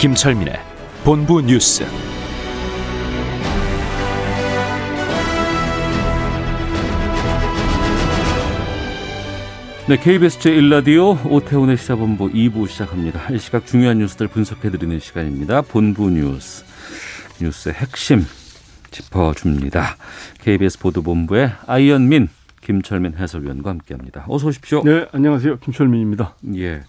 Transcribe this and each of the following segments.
김철민의 본부 뉴스. 네, KBS 제1라디오 오태훈의 시사본부 2부 시작합니다. 이 시각 중요한 뉴스들 분석해드리는 시간입니다. 본부 뉴스, 뉴스의 핵심 짚어줍니다. KBS 보도본부의 아이언민, 김철민 해설위원과 함께합니다. 어서 오십시오. 네, 안녕하세요. 김철민입니다. 예,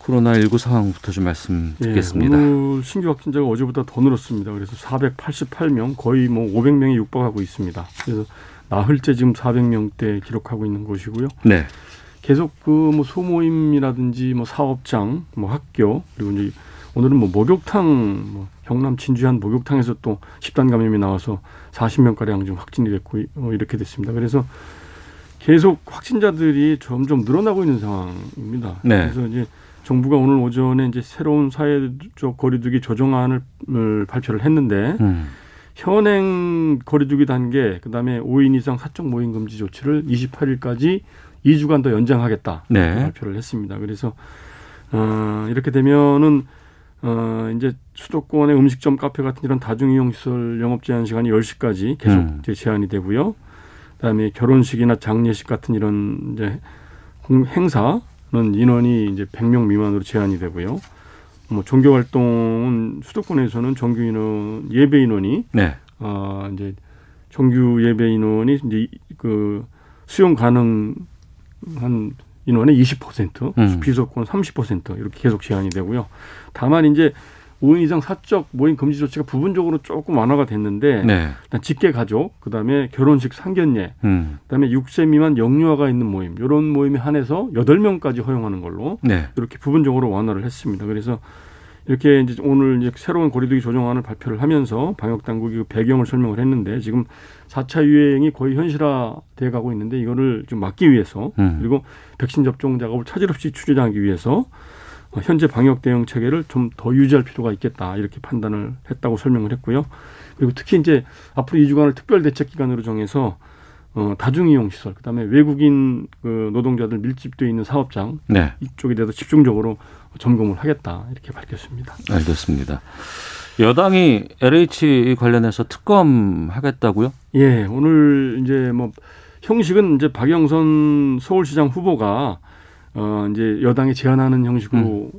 코로나19 상황부터 좀 말씀 듣겠습니다. 예, 오늘 신규 확진자가 어제보다 더 늘었습니다. 그래서 488명, 거의 뭐 500명이 육박하고 있습니다. 그래서 나흘째 지금 400명대 기록하고 있는 것이고요. 네. 계속 뭐 소모임이라든지 뭐 사업장, 뭐 학교, 그리고 이제 오늘은 뭐 목욕탕, 뭐 경남 진주한 목욕탕에서 또 집단 감염이 나와서 40명가량 좀 확진이 됐고 이렇게 됐습니다. 그래서 계속 확진자들이 점점 늘어나고 있는 상황입니다. 네. 그래서 이제 정부가 오늘 오전에 이제 새로운 사회적 거리두기 조정안을 발표를 했는데 현행 거리두기 단계, 그다음에 5인 이상 사적 모임 금지 조치를 28일까지 2주간 더 연장하겠다. 네. 발표를 했습니다. 그래서 이렇게 되면은 이제 수도권의 음식점, 카페 같은 이런 다중이용시설 영업 제한 시간이 10시까지 계속 제한이 되고요. 그다음에 결혼식이나 장례식 같은 이런 이제 행사는 인원이 이제 100명 미만으로 제한이 되고요. 뭐 종교 활동은 수도권에서는 정규 인원 예배 인원이 네. 이제 정규 예배 인원이 이제 그 수용 가능한 인원의 20%, 비수도권 30% 이렇게 계속 제한이 되고요. 다만 이제 5인 이상 사적 모임 금지 조치가 부분적으로 조금 완화가 됐는데 네. 일단 직계 가족, 그다음에 결혼식 상견례, 그다음에 6세 미만 영유아가 있는 모임, 이런 모임에 한해서 8명까지 허용하는 걸로 네. 이렇게 부분적으로 완화를 했습니다. 그래서 이렇게 이제 오늘 이제 새로운 거리두기 조정안을 발표를 하면서 방역 당국이 배경을 설명을 했는데, 지금 4차 유행이 거의 현실화돼 가고 있는데 이거를 좀 막기 위해서 그리고 백신 접종 작업을 차질 없이 추진하기 위해서 현재 방역 대응 체계를 좀 더 유지할 필요가 있겠다, 이렇게 판단을 했다고 설명을 했고요. 그리고 특히 이제 앞으로 2주간을 특별 대책 기간으로 정해서 다중 이용 시설, 그다음에 외국인 노동자들 밀집돼 있는 사업장 네. 이쪽에 대해서 집중적으로 점검을 하겠다, 이렇게 밝혔습니다. 알겠습니다. 여당이 LH 관련해서 특검 하겠다고요? 예, 오늘 이제 뭐 형식은 이제 박영선 서울시장 후보가 이제 여당이 제안하는 형식으로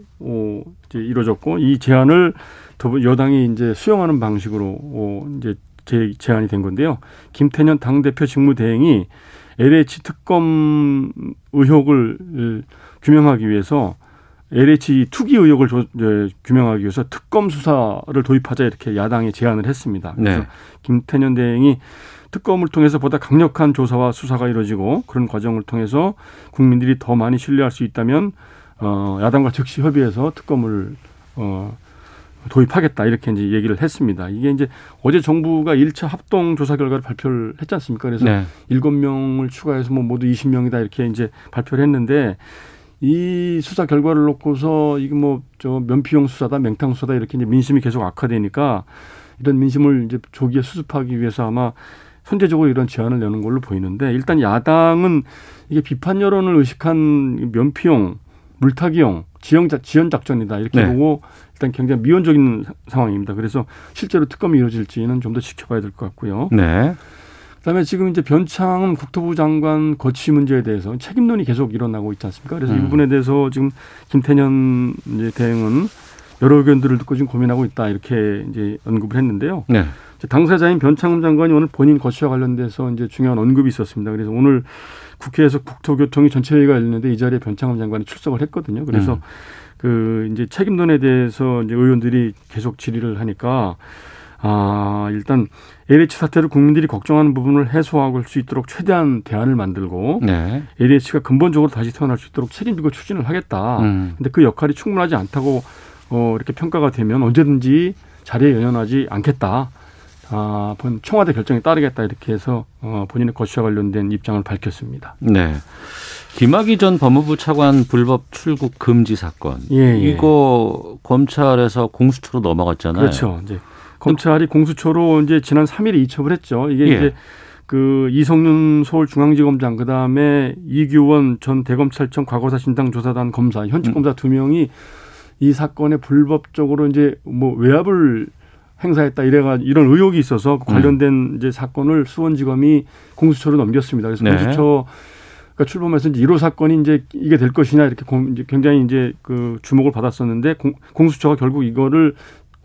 이제 이루어졌고, 이 제안을 여당이 이제 수용하는 방식으로 이제 제안이 된 건데요. 김태년 당대표 직무대행이 LH 특검 의혹을 규명하기 위해서, LH 투기 의혹을 규명하기 위해서 특검 수사를 도입하자, 이렇게 야당이 제안을 했습니다. 그래서 네. 김태년 대행이 특검을 통해서 보다 강력한 조사와 수사가 이루어지고 그런 과정을 통해서 국민들이 더 많이 신뢰할 수 있다면 야당과 즉시 협의해서 특검을 도입하겠다, 이렇게 이제 얘기를 했습니다. 이게 이제 어제 정부가 1차 합동 조사 결과를 발표를 했지 않습니까? 그래서 네. 7명을 추가해서 뭐 모두 20명이다, 이렇게 이제 발표를 했는데, 이 수사 결과를 놓고서 이게 뭐 저 면피용 수사다, 맹탕 수사다, 이렇게 이제 민심이 계속 악화되니까 이런 민심을 이제 조기에 수습하기 위해서 아마 선제적으로 이런 제안을 내는 걸로 보이는데, 일단 야당은 이게 비판 여론을 의식한 면피용, 물타기용, 지연 작전이다, 이렇게 네. 보고 일단 굉장히 미온적인 상황입니다. 그래서 실제로 특검이 이루어질지는 좀 더 지켜봐야 될 것 같고요. 네. 그다음에 지금 이제 변창흠 국토부 장관 거취 문제에 대해서 책임론이 계속 일어나고 있지 않습니까? 그래서 이 부분에 대해서 지금 김태년 이제 대행은 여러 의견들을 듣고 지금 고민하고 있다, 이렇게 이제 언급을 했는데요. 네. 당사자인 변창흠 장관이 오늘 본인 거취와 관련돼서 이제 중요한 언급이 있었습니다. 그래서 오늘 국회에서 국토교통위 전체회의가 열렸는데 이 자리에 변창흠 장관이 출석을 했거든요. 그래서 이제 책임론에 대해서 이제 의원들이 계속 질의를 하니까 일단 LH 사태를 국민들이 걱정하는 부분을 해소할 수 있도록 최대한 대안을 만들고 네. LH가 근본적으로 다시 태어날 수 있도록 책임지고 추진을 하겠다. 근데 그 역할이 충분하지 않다고 이렇게 평가가 되면 언제든지 자리에 연연하지 않겠다. 청와대 결정에 따르겠다 이렇게 해서 본인의 거취와 관련된 입장을 밝혔습니다. 네. 김학의 전 법무부 차관 불법 출국 금지 사건. 예, 예. 이거 검찰에서 공수처로 넘어갔잖아요. 그렇죠. 이제 검찰이 공수처로 이제 지난 3일에 이첩을 했죠. 이게 예. 이제 그 이성윤 서울중앙지검장 그다음에 이규원 전 대검찰청 과거사신당조사단 검사 현직 검사 두 명이 이 사건에 불법적으로 이제 뭐 외압을 행사했다 이래가 이런 의혹이 있어서 관련된 이제 사건을 수원지검이 공수처로 넘겼습니다. 그래서 네. 공수처가 출범해서 이제 1호 사건이 이제 이게 될 것이냐 이렇게 굉장히 이제 그 주목을 받았었는데 공수처가 결국 이거를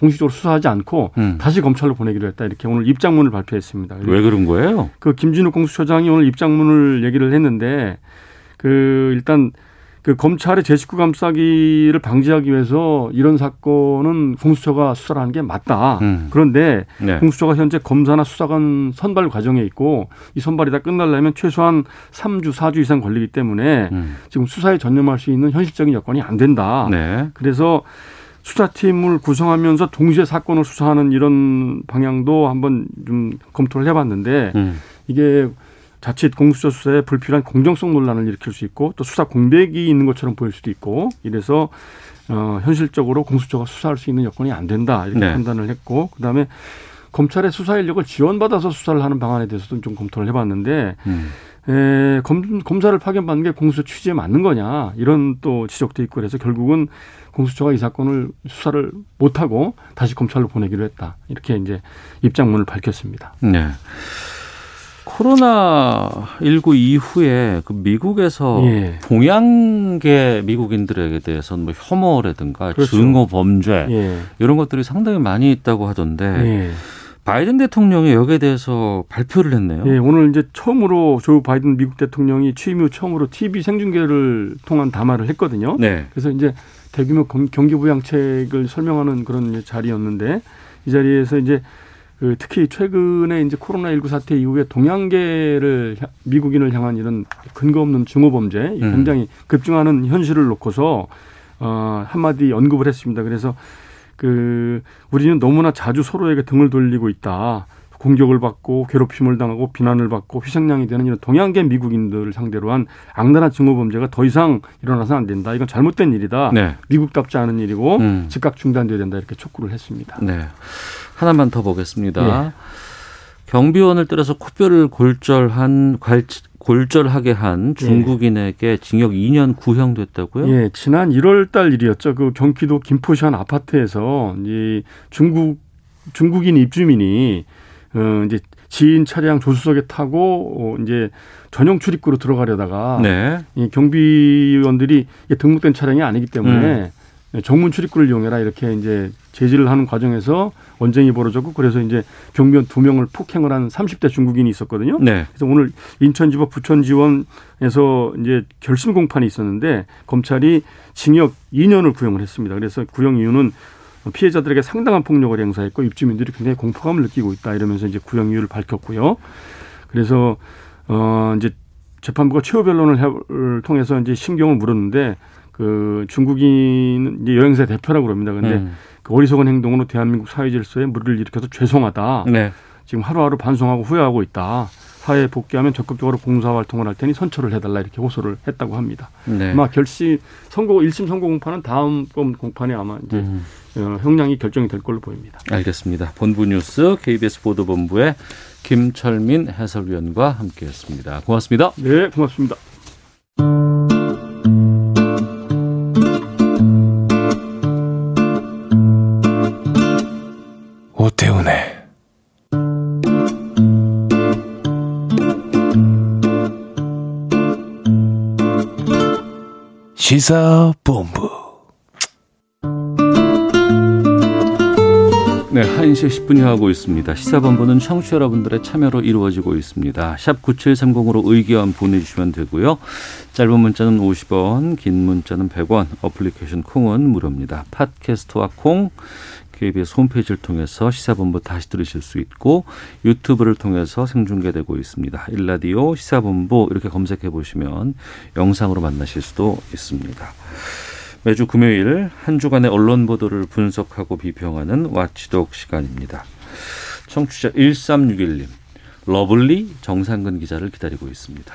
공식적으로 수사하지 않고 다시 검찰로 보내기로 했다. 이렇게 오늘 입장문을 발표했습니다. 왜 그런 거예요? 그 김진욱 공수처장이 오늘 입장문을 얘기를 했는데 그 일단 그 검찰의 제19 감싸기를 방지하기 위해서 이런 사건은 공수처가 수사를 하는 게 맞다. 그런데 네. 공수처가 현재 검사나 수사관 선발 과정에 있고 이 선발이 다 끝나려면 최소한 3주, 4주 이상 걸리기 때문에 지금 수사에 전념할 수 있는 현실적인 여건이 안 된다. 네. 그래서 수사팀을 구성하면서 동시에 사건을 수사하는 이런 방향도 한번 좀 검토를 해봤는데 이게 자칫 공수처 수사에 불필요한 공정성 논란을 일으킬 수 있고 또 수사 공백이 있는 것처럼 보일 수도 있고 이래서 현실적으로 공수처가 수사할 수 있는 여건이 안 된다 이렇게 네. 판단을 했고 그다음에 검찰의 수사 인력을 지원받아서 수사를 하는 방안에 대해서도 좀 검토를 해봤는데 검사를 파견받는 게 공수처 취지에 맞는 거냐 이런 또 지적도 있고 그래서 결국은 공수처가 이 사건을 수사를 못하고 다시 검찰로 보내기로 했다 이렇게 이제 입장문을 밝혔습니다. 네. 코로나19 이후에 그 미국에서 예. 동양계 미국인들에 대해서는 뭐 혐오라든가 그렇죠. 증오 범죄 예. 이런 것들이 상당히 많이 있다고 하던데 예. 바이든 대통령이 여기에 대해서 발표를 했네요. 예, 오늘 이제 처음으로 조 바이든 미국 대통령이 취임 후 처음으로 TV 생중계를 통한 담화를 했거든요. 네. 그래서 이제 대규모 경기 부양책을 설명하는 그런 자리였는데 이 자리에서 이제 특히 최근에 이제 코로나19 사태 이후에 동양계를 미국인을 향한 이런 근거 없는 증오 범죄 굉장히 급증하는 현실을 놓고서 한마디 언급을 했습니다. 그래서 우리는 너무나 자주 서로에게 등을 돌리고 있다. 공격을 받고 괴롭힘을 당하고 비난을 받고 희생양이 되는 이런 동양계 미국인들을 상대로 한 악랄한 증오 범죄가 더 이상 일어나서는 안 된다. 이건 잘못된 일이다. 네. 미국답지 않은 일이고 즉각 중단돼야 된다. 이렇게 촉구를 했습니다. 네. 하나만 더 보겠습니다. 네. 경비원을 때려서 코뼈를 골절하게 한 중국인에게 네. 징역 2년 구형됐다고요? 예, 지난 1월 달 일이었죠. 그 경기도 김포시 한 아파트에서 이 중국인 입주민이 이제 지인 차량 조수석에 타고 이제 전용 출입구로 들어가려다가 네. 이 경비원들이 등록된 차량이 아니기 때문에 정문 출입구를 이용해라 이렇게 이제 제지를 하는 과정에서 언쟁이 벌어졌고 그래서 이제 경비원 2명을 폭행을 한 30대 중국인이 있었거든요. 네. 그래서 오늘 인천지법 부천지원에서 이제 결심 공판이 있었는데 검찰이 징역 2년을 구형을 했습니다. 그래서 구형 이유는 피해자들에게 상당한 폭력을 행사했고 입주민들이 굉장히 공포감을 느끼고 있다 이러면서 이제 구형 이유를 밝혔고요. 그래서 이제 재판부가 최후 변론을 통해서 이제 심경을 물었는데 그 중국인 이제 여행사 대표라고 그럽니다. 그런데 그 어리석은 행동으로 대한민국 사회 질서에 물을 일으켜서 죄송하다. 네. 지금 하루하루 반성하고 후회하고 있다. 사회에 복귀하면 적극적으로 봉사활동을 할 테니 선처를 해달라 이렇게 호소를 했다고 합니다. 네. 아마 선고 1심 선고 공판은 다음 공판에 아마 이제 형량이 결정이 될 걸로 보입니다. 알겠습니다. 본부 뉴스 KBS 보도본부의 김철민 해설위원과 함께했습니다. 고맙습니다. 네, 고맙습니다. 오태훈의 시사본부. 네, 1시 10분이 하고 있습니다. 시사본부는 청취자 여러분들의 참여로 이루어지고 있습니다. 샵 9730으로 의견 보내주시면 되고요. 짧은 문자는 50원, 긴 문자는 100원, 어플리케이션 콩은 무료입니다. 팟캐스트와 콩, KBS 홈페이지를 통해서 시사본부 다시 들으실 수 있고 유튜브를 통해서 생중계되고 있습니다. 일라디오 시사본부 이렇게 검색해 보시면 영상으로 만나실 수도 있습니다. 매주 금요일 한 주간의 언론 보도를 분석하고 비평하는 와치독 시간입니다. 청취자 1361님. 러블리 정상근 기자를 기다리고 있습니다.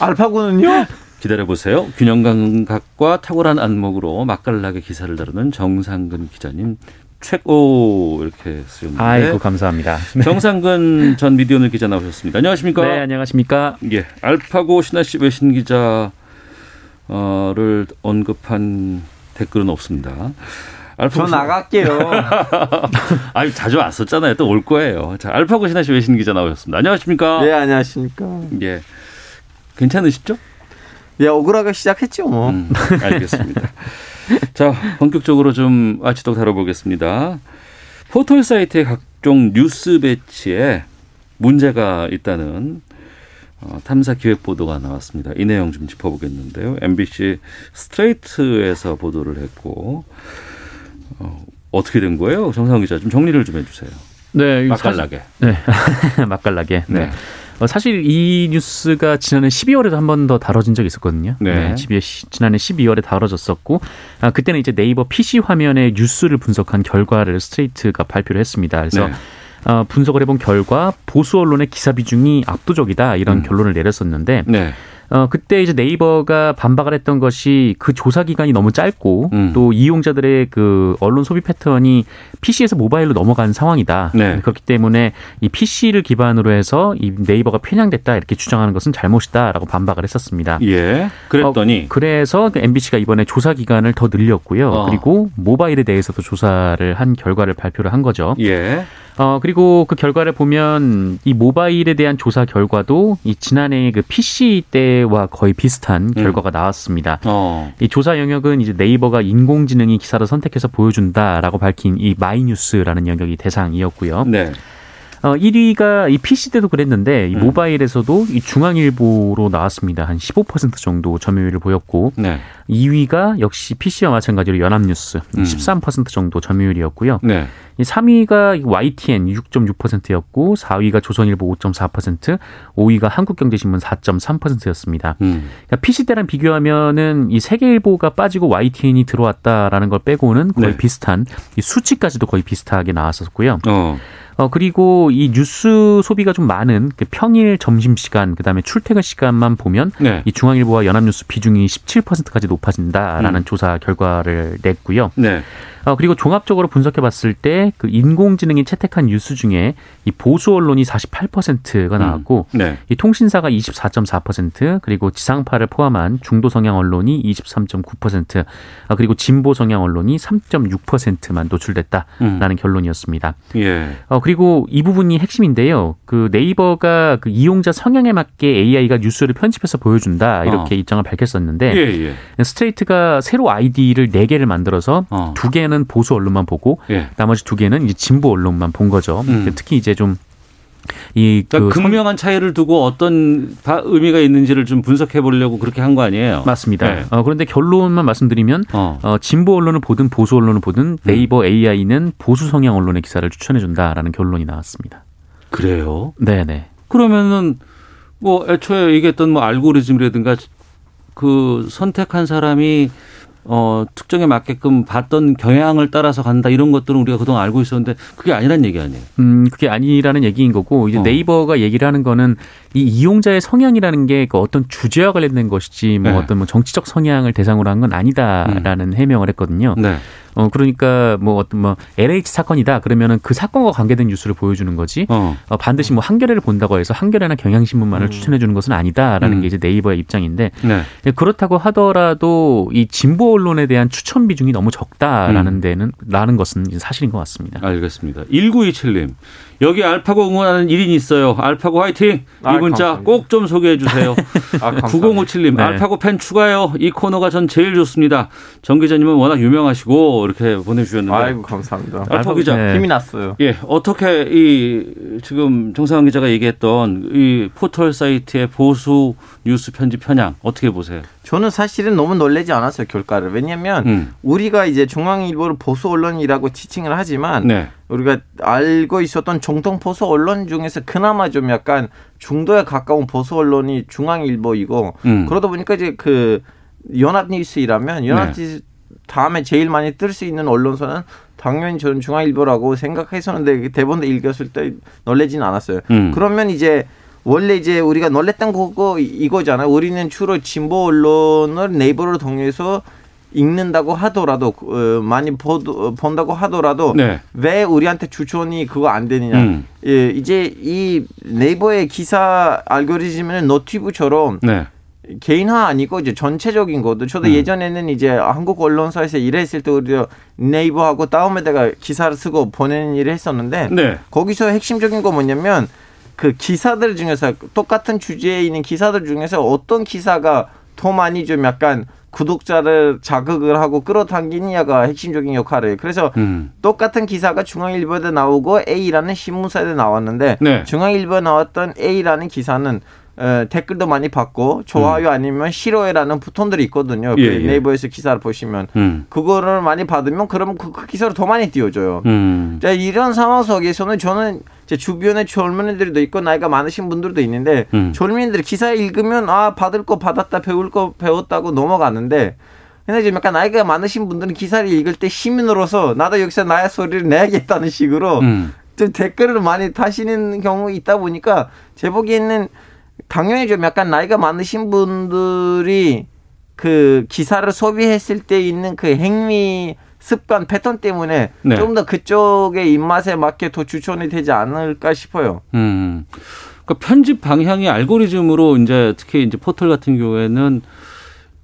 알파고는요? 기다려보세요. 균형감각과 탁월한 안목으로 맛깔나게 기사를 다루는 정상근 기자님 최고 이렇게 쓰였는데. 아이고 감사합니다. 정상근 전 미디어오늘 기자 나오셨습니다. 안녕하십니까? 네, 안녕하십니까? 예, 알파고 신하 씨 외신 기자를 언급한 댓글은 없습니다. 저 나갈게요. 아니, 자주 왔었잖아요. 또 올 거예요. 자, 알파고 신하 씨 외신 기자 나오셨습니다. 안녕하십니까? 네, 안녕하십니까? 예, 괜찮으시죠? 예, 억울하게 시작했죠, 뭐. 알겠습니다. 자, 본격적으로 좀 아치도 다뤄보겠습니다. 포털 사이트의 각종 뉴스 배치에 문제가 있다는 탐사 기획 보도가 나왔습니다. 이 내용 좀 짚어보겠는데요. MBC 스트레이트에서 보도를 했고 어떻게 된 거예요? 정상훈 기자, 좀 정리를 좀 해주세요. 네, 맛깔나게. 네, 맛깔나게. 네. 사실 이 뉴스가 지난해 12월에도 한 번 더 다뤄진 적이 있었거든요. 네. 네, 지난해 12월에 다뤄졌었고 그때는 이제 네이버 PC 화면에 뉴스를 분석한 결과를 스트레이트가 발표를 했습니다. 그래서 네. 분석을 해본 결과 보수 언론의 기사 비중이 압도적이다 이런 결론을 내렸었는데 네. 그때 이제 네이버가 반박을 했던 것이 그 조사 기간이 너무 짧고 또 이용자들의 그 언론 소비 패턴이 PC에서 모바일로 넘어간 상황이다. 네. 그렇기 때문에 이 PC를 기반으로 해서 이 네이버가 편향됐다 이렇게 주장하는 것은 잘못이다라고 반박을 했었습니다. 예. 그랬더니 그래서 MBC가 이번에 조사 기간을 더 늘렸고요. 그리고 모바일에 대해서도 조사를 한 결과를 발표를 한 거죠. 예. 그리고 그 결과를 보면 이 모바일에 대한 조사 결과도 이 지난해 그 PC 때와 거의 비슷한 결과가 나왔습니다. 이 조사 영역은 이제 네이버가 인공지능이 기사를 선택해서 보여준다라고 밝힌 이 마이뉴스라는 영역이 대상이었고요. 네. 1위가 이 PC 때도 그랬는데 이 모바일에서도 이 중앙일보로 나왔습니다. 한 15% 정도 점유율을 보였고 네. 2위가 역시 PC와 마찬가지로 연합뉴스 13% 정도 점유율이었고요. 네. 3위가 YTN 6.6%였고 4위가 조선일보 5.4%, 5위가 한국경제신문 4.3%였습니다. 그러니까 PC 때랑 비교하면은 이 세계일보가 빠지고 YTN이 들어왔다라는 걸 빼고는 거의 네. 비슷한 이 수치까지도 거의 비슷하게 나왔었고요. 그리고 이 뉴스 소비가 좀 많은 그 평일 점심 시간 그다음에 출퇴근 시간만 보면 네. 이 중앙일보와 연합뉴스 비중이 17%까지 높아진다라는 조사 결과를 냈고요. 네. 그리고 종합적으로 분석해봤을 때 그 인공지능이 채택한 뉴스 중에 이 보수 언론이 48%가 나왔고 네. 이 통신사가 24.4% 그리고 지상파를 포함한 중도 성향 언론이 23.9% 그리고 진보 성향 언론이 3.6%만 노출됐다라는 결론이었습니다. 예. 그리고 이 부분이 핵심인데요. 그 네이버가 그 이용자 성향에 맞게 AI가 뉴스를 편집해서 보여준다 이렇게 입장을 밝혔었는데 예, 예. 스트레이트가 새로 아이디를 4개를 만들어서 2개는 보수 언론만 보고 예. 나머지 2개는 이제 진보 언론만 본 거죠. 특히 이제 좀 이 그러니까 극명한 차이를 두고 어떤 의미가 있는지를 좀 분석해 보려고 그렇게 한 거 아니에요? 맞습니다. 네. 그런데 결론만 말씀드리면 진보 언론을 보든 보수 언론을 보든 네이버 AI는 보수 성향 언론의 기사를 추천해 준다라는 결론이 나왔습니다. 그래요? 네네. 그러면은 뭐 애초에 얘기했던 뭐 알고리즘이라든가 그 선택한 사람이 특정에 맞게끔 봤던 경향을 따라서 간다 이런 것들은 우리가 그동안 알고 있었는데 그게 아니란 얘기 아니에요? 그게 아니라는 얘기인 거고 이제 네이버가 얘기를 하는 거는 이 이용자의 성향이라는 게 그 어떤 주제와 관련된 것이지 뭐 네. 어떤 뭐 정치적 성향을 대상으로 한 건 아니다라는 해명을 했거든요. 네. 그러니까 뭐 어떤 뭐 LH 사건이다 그러면은 그 사건과 관계된 뉴스를 보여주는 거지. 반드시 뭐 한겨레를 본다고 해서 한겨레나 경향신문만을 추천해 주는 것은 아니다라는 게 이제 네이버의 입장인데 네. 그렇다고 하더라도 이 진보 언론에 대한 추천 비중이 너무 적다라는 데는 라는 것은 사실인 것 같습니다. 알겠습니다. 1927님. 여기 알파고 응원하는 1인이 있어요. 알파고 화이팅! 이 문자 꼭 좀 소개해 주세요. 9057님. 네. 알파고 팬 추가요. 이 코너가 전 제일 좋습니다. 정 기자님은 워낙 유명하시고 이렇게 보내주셨는데. 아이고 감사합니다. 알파 기자 네. 힘이 났어요. 예, 어떻게 이 지금 정상근 기자가 얘기했던 이 포털 사이트의 보수 뉴스 편집 편향 어떻게 보세요? 저는 사실은 너무 놀라지 않았어요 결과를. 왜냐하면 우리가 이제 중앙일보를 보수 언론이라고 지칭을 하지만 네. 우리가 알고 있었던 정통 보수 언론 중에서 그나마 좀 약간 중도에 가까운 보수 언론이 중앙일보이고 그러다 보니까 이제 그 연합뉴스라면 연합뉴스 네. 다음에 제일 많이 뜰 수 있는 언론사는 당연히 저는 중앙일보라고 생각했었는데 대본도 읽었을 때 놀라진 않았어요. 그러면 이제 원래 이제 우리가 놀랬던 거고 이거잖아요. 우리는 주로 진보 언론을 네이버로 통해서 읽는다고 하더라도 많이 본다고 하더라도 네. 왜 우리한테 추천이 그거 안 되느냐. 예, 이제 이 네이버의 기사 알고리즘은 너튜브처럼 네. 개인화 아니고 이제 전체적인 것도 저도 예전에는 이제 한국 언론사에서 일했을 때 우리도 네이버하고 다음에다가 기사를 쓰고 보내는 일을 했었는데 네. 거기서 핵심적인 거 뭐냐면 그 기사들 중에서 똑같은 주제에 있는 기사들 중에서 어떤 기사가 더 많이 좀 약간 구독자를 자극을 하고 끌어당기느냐가 핵심적인 역할을 해요. 그래서 똑같은 기사가 중앙일보에도 나오고 A라는 신문사에도 나왔는데 네. 중앙일보에 나왔던 A라는 기사는 댓글도 많이 받고 좋아요 아니면 싫어요라는 부톤들이 있거든요. 예, 예. 네이버에서 기사를 보시면 그거를 많이 받으면 그러면 그 기사를 더 많이 띄워줘요. 자, 이런 상황 속에서는 저는 제 주변에 젊은이들도 있고 나이가 많으신 분들도 있는데 젊은이들이 기사 읽으면 아 받을 거 받았다 배울 거 배웠다고 넘어가는데 근데 지금 약간 나이가 많으신 분들은 기사를 읽을 때 시민으로서 나도 여기서 나의 소리를 내야겠다는 식으로 좀 댓글을 많이 다시는 경우 있다 보니까 제 보기에는 당연히 좀 약간 나이가 많으신 분들이 그 기사를 소비했을 때 있는 그 행위 습관 패턴 때문에 네. 좀 더 그쪽의 입맛에 맞게 더 추천이 되지 않을까 싶어요. 그러니까 편집 방향이 알고리즘으로 이제 특히 이제 포털 같은 경우에는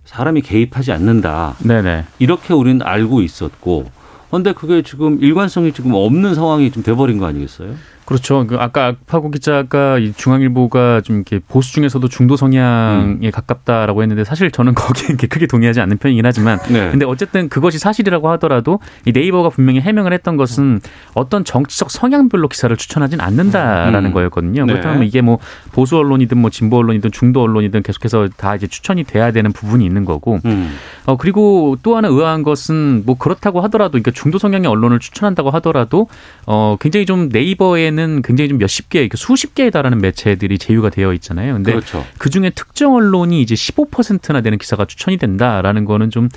사람이 개입하지 않는다. 네네. 이렇게 우리는 알고 있었고, 그런데 그게 지금 일관성이 지금 없는 상황이 좀 돼버린 거 아니겠어요? 그렇죠. 아까 악파고 기자가 이 중앙일보가 좀 이렇게 보수 중에서도 중도 성향에 가깝다라고 했는데 사실 저는 거기에 이렇게 크게 동의하지 않는 편이긴 하지만 네. 근데 어쨌든 그것이 사실이라고 하더라도 이 네이버가 분명히 해명을 했던 것은 어떤 정치적 성향별로 기사를 추천하진 않는다라는 거였거든요. 네. 그렇다면 이게 뭐 보수 언론이든 뭐 진보 언론이든 중도 언론이든 계속해서 다 이제 추천이 돼야 되는 부분이 있는 거고 그리고 또 하나 의아한 것은 뭐 그렇다고 하더라도 그러니까 중도 성향의 언론을 추천한다고 하더라도 굉장히 좀 네이버의 는 굉장히 좀 몇십 개, 수십 개에 달하는 매체들이 제휴가 되어 있잖아요. 근데 그렇죠. 그 중에 특정 언론이 이제 15%나 되는 기사가 추천이 된다라는 거는 좀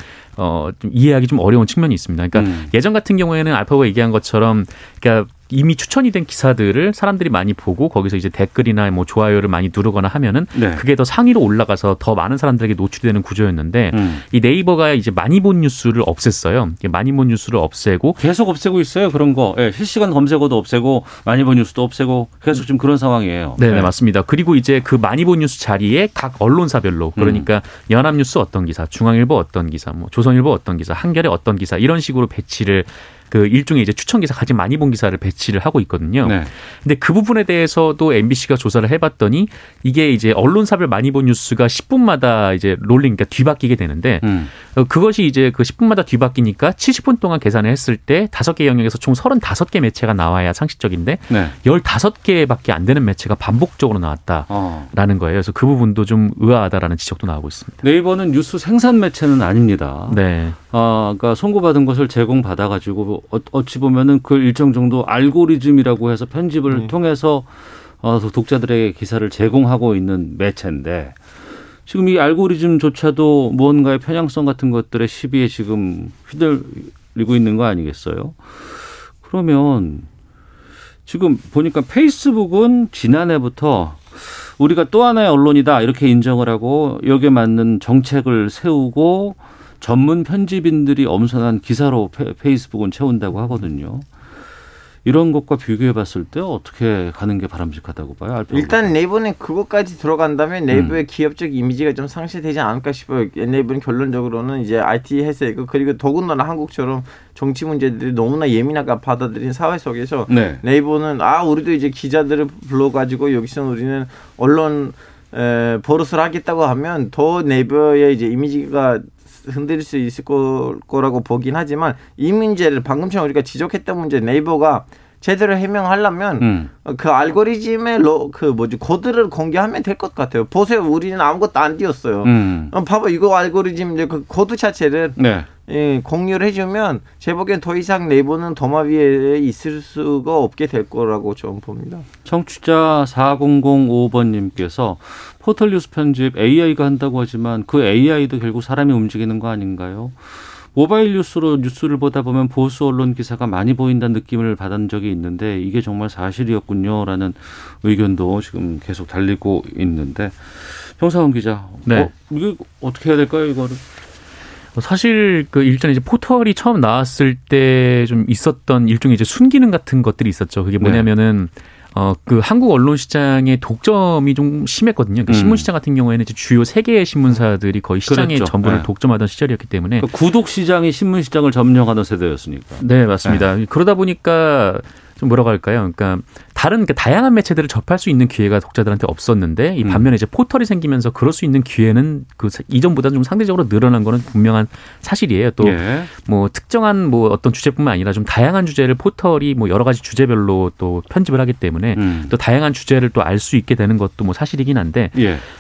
이해하기 좀 어려운 측면이 있습니다. 그러니까 예전 같은 경우에는 알파고가 얘기한 것처럼 그러니까 이미 추천이 된 기사들을 사람들이 많이 보고 거기서 이제 댓글이나 뭐 좋아요를 많이 누르거나 하면은 네. 그게 더 상위로 올라가서 더 많은 사람들에게 노출되는 구조였는데 이 네이버가 이제 많이 본 뉴스를 없앴어요. 많이 본 뉴스를 없애고 계속 없애고 있어요. 그런 거 네, 실시간 검색어도 없애고 많이 본 뉴스도 없애고 계속 지금 그런 상황이에요. 네, 네 맞습니다. 그리고 이제 그 많이 본 뉴스 자리에 각 언론사별로 그러니까 연합뉴스 어떤 기사, 중앙일보 어떤 기사, 뭐 조선일보 어떤 기사, 한겨레 어떤 기사 이런 식으로 배치를 그 일종의 이제 추천 기사 가장 많이 본 기사를 배치를 하고 있거든요. 네. 근데 그 부분에 대해서도 MBC가 조사를 해봤더니 이게 이제 언론사별 많이 본 뉴스가 10분마다 이제 롤링, 그러니까 뒤바뀌게 되는데 그것이 이제 그 10분마다 뒤바뀌니까 70분 동안 계산을 했을 때 5개 영역에서 총 35개 매체가 나와야 상식적인데 네. 15개밖에 안 되는 매체가 반복적으로 나왔다라는 거예요. 그래서 그 부분도 좀 의아하다라는 지적도 나오고 있습니다. 네이버는 뉴스 생산 매체는 아닙니다. 네. 그러니까 송고받은 것을 제공받아가지고 어찌 보면은 그 일정 정도 알고리즘이라고 해서 편집을 통해서 독자들에게 기사를 제공하고 있는 매체인데 지금 이 알고리즘조차도 무언가의 편향성 같은 것들의 시비에 지금 휘둘리고 있는 거 아니겠어요? 그러면 지금 보니까 페이스북은 지난해부터 우리가 또 하나의 언론이다 이렇게 인정을 하고 여기에 맞는 정책을 세우고 전문 편집인들이 엄선한 기사로 페이스북은 채운다고 하거든요. 이런 것과 비교해 봤을 때 어떻게 가는 게 바람직하다고 봐요? 일단 네이버는 그것까지 들어간다면 네이버의 기업적 이미지가 좀 상실되지 않을까 싶어요. 네이버는 결론적으로는 이제 IT 회사이고 그리고 더군다나 한국처럼 정치 문제들이 너무나 예민하게 받아들인 사회 속에서 네. 네이버는 우리도 이제 기자들을 불러가지고 여기서는 우리는 언론 버릇을 하겠다고 하면 더 네이버의 이제 이미지가 흔들릴 수 있을 거라고 보긴 하지만 이 문제를 방금처럼 우리가 지적했던 문제 네이버가 제대로 해명하려면 그 알고리즘의 코드를 공개하면 될 것 같아요. 보세요, 우리는 아무것도 안 띄웠어요. 봐봐, 이거 알고리즘 그 코드 자체를 공유를 해주면 제 보기엔 더 이상 네이버는 도마 위에 있을 수가 없게 될 거라고 저는 봅니다. 청취자 4005번님께서 포털뉴스 편집 AI가 한다고 하지만 그 AI도 결국 사람이 움직이는 거 아닌가요? 모바일 뉴스로 뉴스를 보다 보면 보수 언론 기사가 많이 보인다는 느낌을 받은 적이 있는데 이게 정말 사실이었군요라는 의견도 지금 계속 달리고 있는데 형사원 기자, 네. 이게 어떻게 해야 될까요, 이거를? 사실 그 일전에 이제 포털이 처음 나왔을 때 좀 있었던 일종의 이제 순기능 같은 것들이 있었죠. 그게 뭐냐면은. 네. 그 한국 언론 시장의 독점이 좀 심했거든요. 그러니까 신문 시장 같은 경우에는 이제 주요 세 개의 신문사들이 거의 시장의 그렇죠. 전부를 독점하던 시절이었기 때문에 그러니까 구독 시장이 신문 시장을 점령하던 세대였으니까. 네, 맞습니다. 네. 그러다 보니까 좀 뭐라고 할까요? 그러니까 그러니까 다양한 매체들을 접할 수 있는 기회가 독자들한테 없었는데 이 반면에 이제 포털이 생기면서 그럴 수 있는 기회는 그 이전보다 좀 상대적으로 늘어난 거는 분명한 사실이에요. 또 뭐 특정한 뭐 어떤 주제뿐만 아니라 좀 다양한 주제를 포털이 뭐 여러 가지 주제별로 또 편집을 하기 때문에 또 다양한 주제를 또 알 수 있게 되는 것도 뭐 사실이긴 한데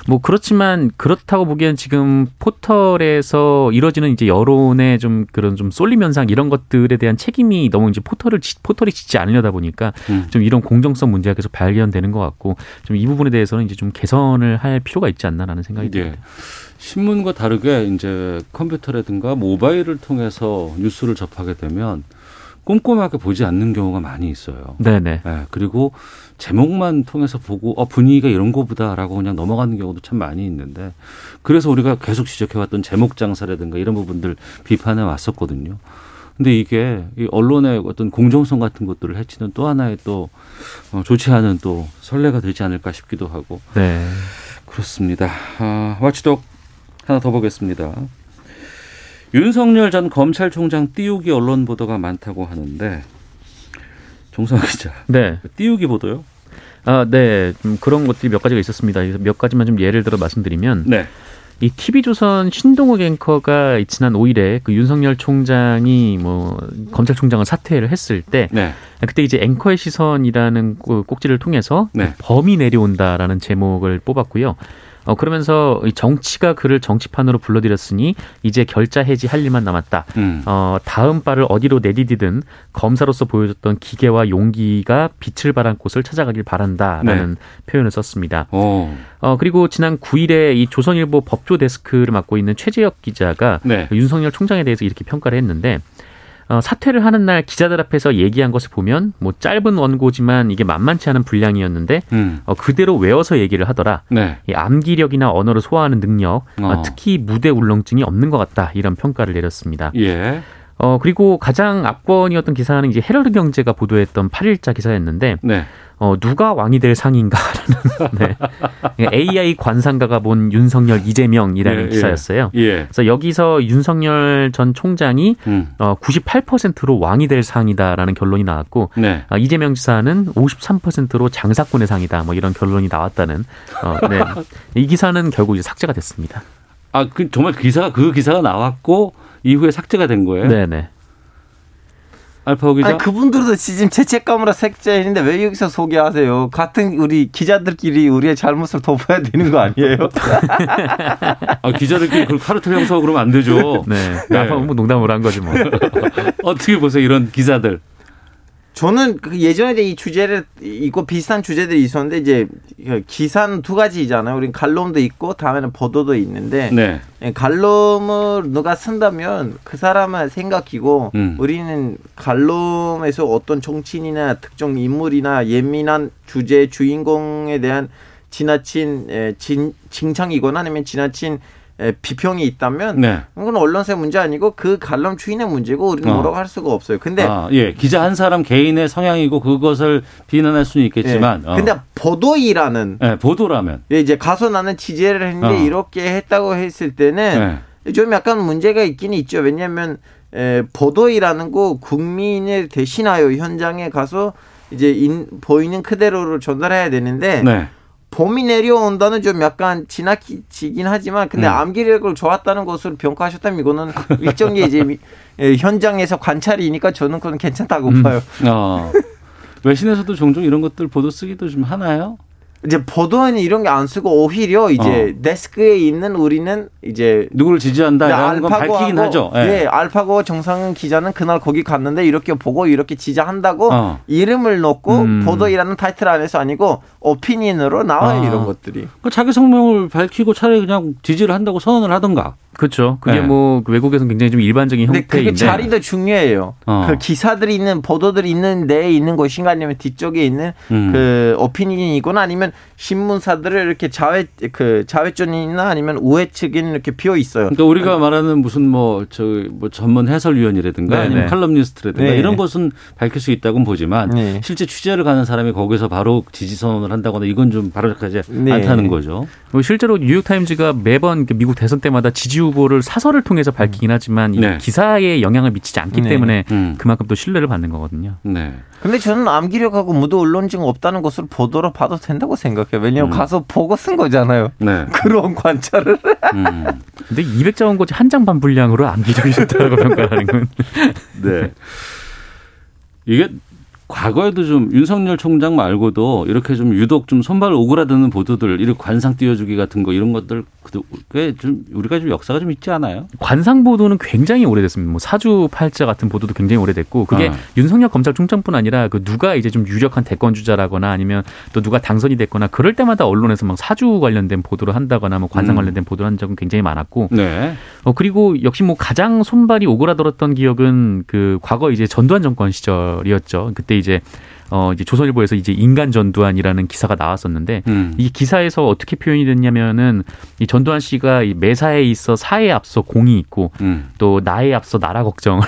뭐 그렇지만 그렇다고 보기엔 지금 포털에서 이뤄지는 이제 여론의 좀 그런 좀 쏠림 현상 이런 것들에 대한 책임이 너무 이제 포털이 짓지 않으려다 보니까 좀 이런 공정성 문제가 계속 발견되는 것 같고 좀 이 부분에 대해서는 이제 좀 개선을 할 필요가 있지 않나라는 생각이 듭니다. 신문과 다르게 이제 컴퓨터라든가 모바일을 통해서 뉴스를 접하게 되면 꼼꼼하게 보지 않는 경우가 많이 있어요. 네네. 네, 그리고 제목만 통해서 보고 분위기가 이런 거보다라고 그냥 넘어가는 경우도 참 많이 있는데 그래서 우리가 계속 지적해왔던 제목 장사라든가 이런 부분들 비판해 왔었거든요. 근데 이게 이 언론의 어떤 공정성 같은 것들을 해치는 또 하나의 또 좋지 않은 또 선례가 되지 않을까 싶기도 하고. 네. 그렇습니다. 와치독 하나 더 보겠습니다. 윤석열 전 검찰총장 띄우기 언론 보도가 많다고 하는데 정상근 기자. 네. 띄우기 보도요? 네. 좀 그런 것들이 몇 가지가 있었습니다. 몇 가지만 좀 예를 들어 말씀드리면. 네. 이 TV 조선 신동욱 앵커가 지난 5일에 그 윤석열 총장이 뭐 검찰총장을 사퇴를 했을 때 그때 이제 앵커의 시선이라는 꼭지를 통해서 범이 내려온다라는 제목을 뽑았고요. 그러면서 정치가 그를 정치판으로 불러들였으니 이제 결자 해지 할 일만 남았다. 다음 발을 어디로 내디디든 검사로서 보여줬던 기계와 용기가 빛을 발한 곳을 찾아가길 바란다라는 표현을 썼습니다. 그리고 지난 9일에 이 조선일보 법조 데스크를 맡고 있는 최재혁 기자가 윤석열 총장에 대해서 이렇게 평가를 했는데 사퇴를 하는 날 기자들 앞에서 얘기한 것을 보면 뭐 짧은 원고지만 이게 만만치 않은 분량이었는데 그대로 외워서 얘기를 하더라. 이 암기력이나 언어를 소화하는 능력, 특히 무대 울렁증이 없는 것 같다. 이런 평가를 내렸습니다. 그리고 가장 압권이었던 기사는 이제 헤럴드경제가 보도했던 8일자 기사였는데 누가 왕이 될 상인가라는 AI 관상가가 본 윤석열 이재명이라는 기사였어요. 그래서 여기서 윤석열 전 총장이 98%로 왕이 될 상이다라는 결론이 나왔고 이재명 지사는 53%로 장사꾼의 상이다. 뭐 이런 결론이 나왔다는 이 기사는 결국 이제 삭제가 됐습니다. 정말 그 기사가 나왔고 이후에 삭제가 된 거예요? 네네. 알파오 기자. 그분들도 지금 죄책감으로 삭제했는데 왜 여기서 소개하세요? 같은 우리 기자들끼리 우리의 잘못을 덮어야 되는 거 아니에요? 기자들끼리 그걸 카르텔 형사하고 그러면 안 되죠. 알파오 뭐 농담으로 한 거지 뭐. 어떻게 보세요 이런 기사들? 저는 예전에 이 주제를 있고 비슷한 주제들이 있었는데 이제 기사는 두 가지잖아요. 우린 칼럼도 있고 다음에는 보도도 있는데 칼럼을 누가 쓴다면 그 사람의 생각이고 우리는 칼럼에서 어떤 정치인이나 특정 인물이나 예민한 주제의 주인공에 대한 지나친 칭찬이거나 아니면 지나친 비평이 있다면 그건 언론사의 문제 아니고 그 갈람 주인의 문제고 우리는 뭐라고 할 수가 없어요. 근데 기자 한 사람 개인의 성향이고 그것을 비난할 수는 있겠지만 근데 보도라면 이제 가서 나는 취재를 했는데 이렇게 했다고 했을 때는 좀 약간 문제가 있긴 있죠. 왜냐하면 보도라는 거 국민을 대신하여 현장에 가서 이제 보이는 그대로를 전달해야 되는데 봄이 내려온다는 좀 약간 지나치긴 하지만 근데 암기력을 좋았다는 것으로 평가하셨다면 이거는 일종의 이제 현장에서 관찰이니까 저는 그건 괜찮다고 봐요. 외신에서도 종종 이런 것들 보도 쓰기도 좀 하나요? 이제 보도는 이런 게 안 쓰고 오히려 이제 데스크에 있는 우리는 이제 누구를 지지한다 이런 건 밝히긴 하죠. 네, 알파고 정상근 기자는 그날 거기 갔는데 이렇게 보고 이렇게 지지한다고 이름을 놓고 보도이라는 타이틀 안에서 아니고 오피니언으로 나와요. 이런 것들이. 자기 성명을 밝히고 차라리 그냥 지지를 한다고 선언을 하던가. 그렇죠. 그게 뭐 외국에서는 굉장히 좀 일반적인 형태인데. 근데 그 자리도 중요해요. 그 기사들이 있는 보도들이 있는 내에 있는 곳인가 아니면 뒤쪽에 있는 그 오피니언이거나 아니면 신문사들을 이렇게 좌회전이나 아니면 우회측인 이렇게 비어 있어요. 그러니까 우리가 말하는 무슨 뭐 전문 해설위원이라든가 네네. 아니면 칼럼니스트라든가 네네. 이런 것은 밝힐 수 있다고는 보지만 네네. 실제 취재를 가는 사람이 거기서 바로 지지 선언을 한다거나 이건 좀 바람직하지 않다는 거죠. 실제로 뉴욕타임즈가 매번 미국 대선 때마다 지지 후보를 사설을 통해서 밝히긴 하지만 이 기사에 영향을 미치지 않기 때문에 그만큼 또 신뢰를 받는 거거든요. 그런데 저는 암기력하고 무도 언론증 없다는 것을 보도로 봐도 된다고 생각해요. 왜냐하면 가서 보고 쓴 거잖아요. 그런 관찰을. 근데 200자원 거지 한 장 반 분량으로 암기력이 좋다고 평가하는 건. 네. 이게 과거에도 좀 윤석열 총장 말고도 이렇게 좀 유독 좀 손발 오그라드는 보도들, 이런 관상 띄워주기 같은 거 이런 것들 꽤 좀 우리가 좀 역사가 좀 있지 않아요? 관상 보도는 굉장히 오래됐습니다. 뭐 사주 팔자 같은 보도도 굉장히 오래됐고 그게 윤석열 검찰총장뿐 아니라 그 누가 이제 좀 유력한 대권 주자라거나 아니면 또 누가 당선이 됐거나 그럴 때마다 언론에서 막 사주 관련된 보도를 한다거나 뭐 관상 관련된 보도를 한 적은 굉장히 많았고 그리고 역시 뭐 가장 손발이 오그라들었던 기억은 그 과거 이제 전두환 정권 시절이었죠. 그때 이제 조선일보에서 이제 인간 전두환이라는 기사가 나왔었는데 이 기사에서 어떻게 표현이 됐냐면은 이 전두환 씨가 이 매사에 있어 사에 앞서 공이 있고 또 나에 앞서 나라 걱정을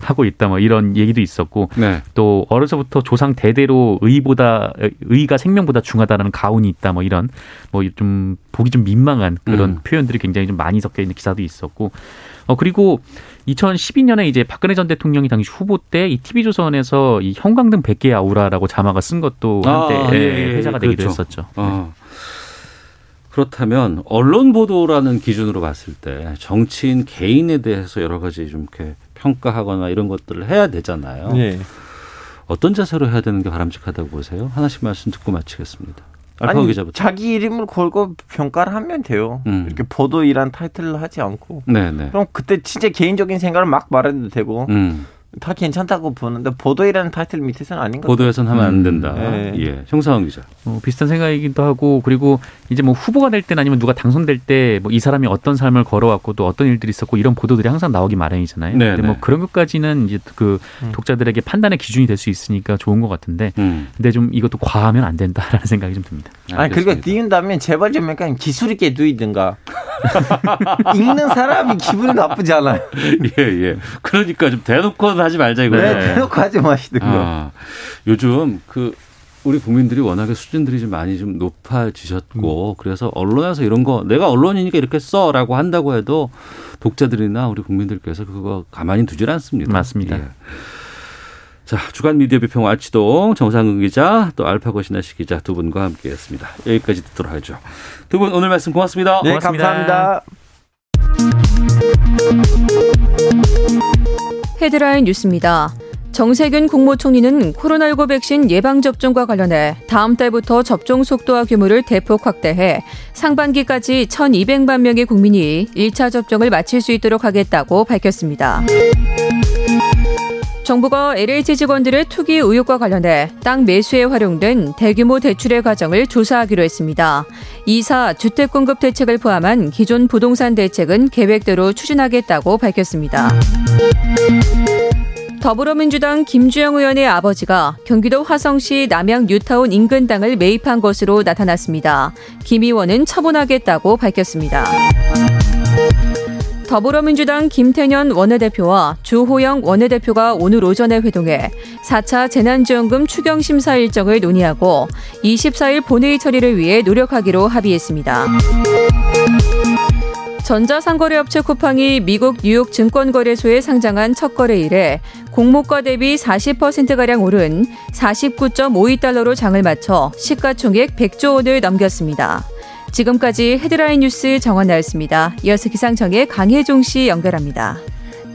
하고 있다 뭐 이런 얘기도 있었고 또 어려서부터 조상 대대로 의가 생명보다 중하다라는 가훈이 있다 뭐 이런 뭐 좀 보기 좀 민망한 그런 표현들이 굉장히 좀 많이 섞여 있는 기사도 있었고 그리고 2012년에 이제 박근혜 전 대통령이 당시 후보 때 이 TV 조선에서 이 형광등 100개의 아우라라고 자막을 쓴 것도 한때 회자가 되기도 했었죠. 그렇다면 언론 보도라는 기준으로 봤을 때 정치인 개인에 대해서 여러 가지 좀 이렇게 평가하거나 이런 것들을 해야 되잖아요. 어떤 자세로 해야 되는 게 바람직하다고 보세요? 하나씩 말씀 듣고 마치겠습니다. 아니, 기자부터. 자기 이름을 걸고 평가를 하면 돼요. 이렇게 보도이란 타이틀을 하지 않고. 네네. 그럼 그때 진짜 개인적인 생각을 막 말해도 되고 다 괜찮다고 보는데 보도이라는 타이틀 밑에서는 아닌 것 같아요. 보도에서는 하면 안 된다. 예. 형사원 기자. 비슷한 생각이기도 하고 그리고 이제 뭐 후보가 될 때는 아니면 누가 당선될 때 뭐 이 사람이 어떤 삶을 걸어왔고 또 어떤 일들이 있었고 이런 보도들이 항상 나오기 마련이잖아요. 근데 뭐 그런 것까지는 이제 그 독자들에게 판단의 기준이 될 수 있으니까 좋은 것 같은데 근데 좀 이것도 과하면 안 된다라는 생각이 좀 듭니다. 그리고 띄운다면 제발 좀 약간 기술 있게 누이든가. 읽는 사람이 기분이 나쁘지 않아요. 그러니까 좀 대놓고 하지 말자 이거죠. 대놓고 하지 마시든가. 요즘 그 우리 국민들이 워낙에 수준들이 좀 많이 좀 높아지셨고 그래서 언론에서 이런 거 내가 언론이니까 이렇게 써라고 한다고 해도 독자들이나 우리 국민들께서 그거 가만히 두질 않습니다. 맞습니다. 자, 주간 미디어 비평 아치동 정상근 기자 또 알파고 신하식 기자 두 분과 함께했습니다. 여기까지 듣도록 하죠. 두 분 오늘 말씀 고맙습니다. 네, 고맙습니다. 감사합니다. 헤드라인 뉴스입니다. 정세균 국무총리는 코로나19 백신 예방접종과 관련해 다음 달부터 접종 속도와 규모를 대폭 확대해 상반기까지 1,200만 명의 국민이 1차 접종을 마칠 수 있도록 하겠다고 밝혔습니다. 정부가 LH 직원들의 투기 의혹과 관련해 땅 매수에 활용된 대규모 대출의 과정을 조사하기로 했습니다. 2사 주택공급 대책을 포함한 기존 부동산 대책은 계획대로 추진하겠다고 밝혔습니다. 더불어민주당 김주영 의원의 아버지가 경기도 화성시 남양 뉴타운 인근 땅을 매입한 것으로 나타났습니다. 김 의원은 처분하겠다고 밝혔습니다. 더불어민주당 김태년 원내대표와 주호영 원내대표가 오늘 오전에 회동해 4차 재난지원금 추경심사 일정을 논의하고 24일 본회의 처리를 위해 노력하기로 합의했습니다. 전자상거래업체 쿠팡이 미국 뉴욕 증권거래소에 상장한 첫 거래일에 공모가 대비 40%가량 오른 49.52달러로 장을 마쳐 시가총액 100조 원을 넘겼습니다. 지금까지 헤드라인 뉴스 정원나였습니다. 이어서 기상청의 강혜종 씨 연결합니다.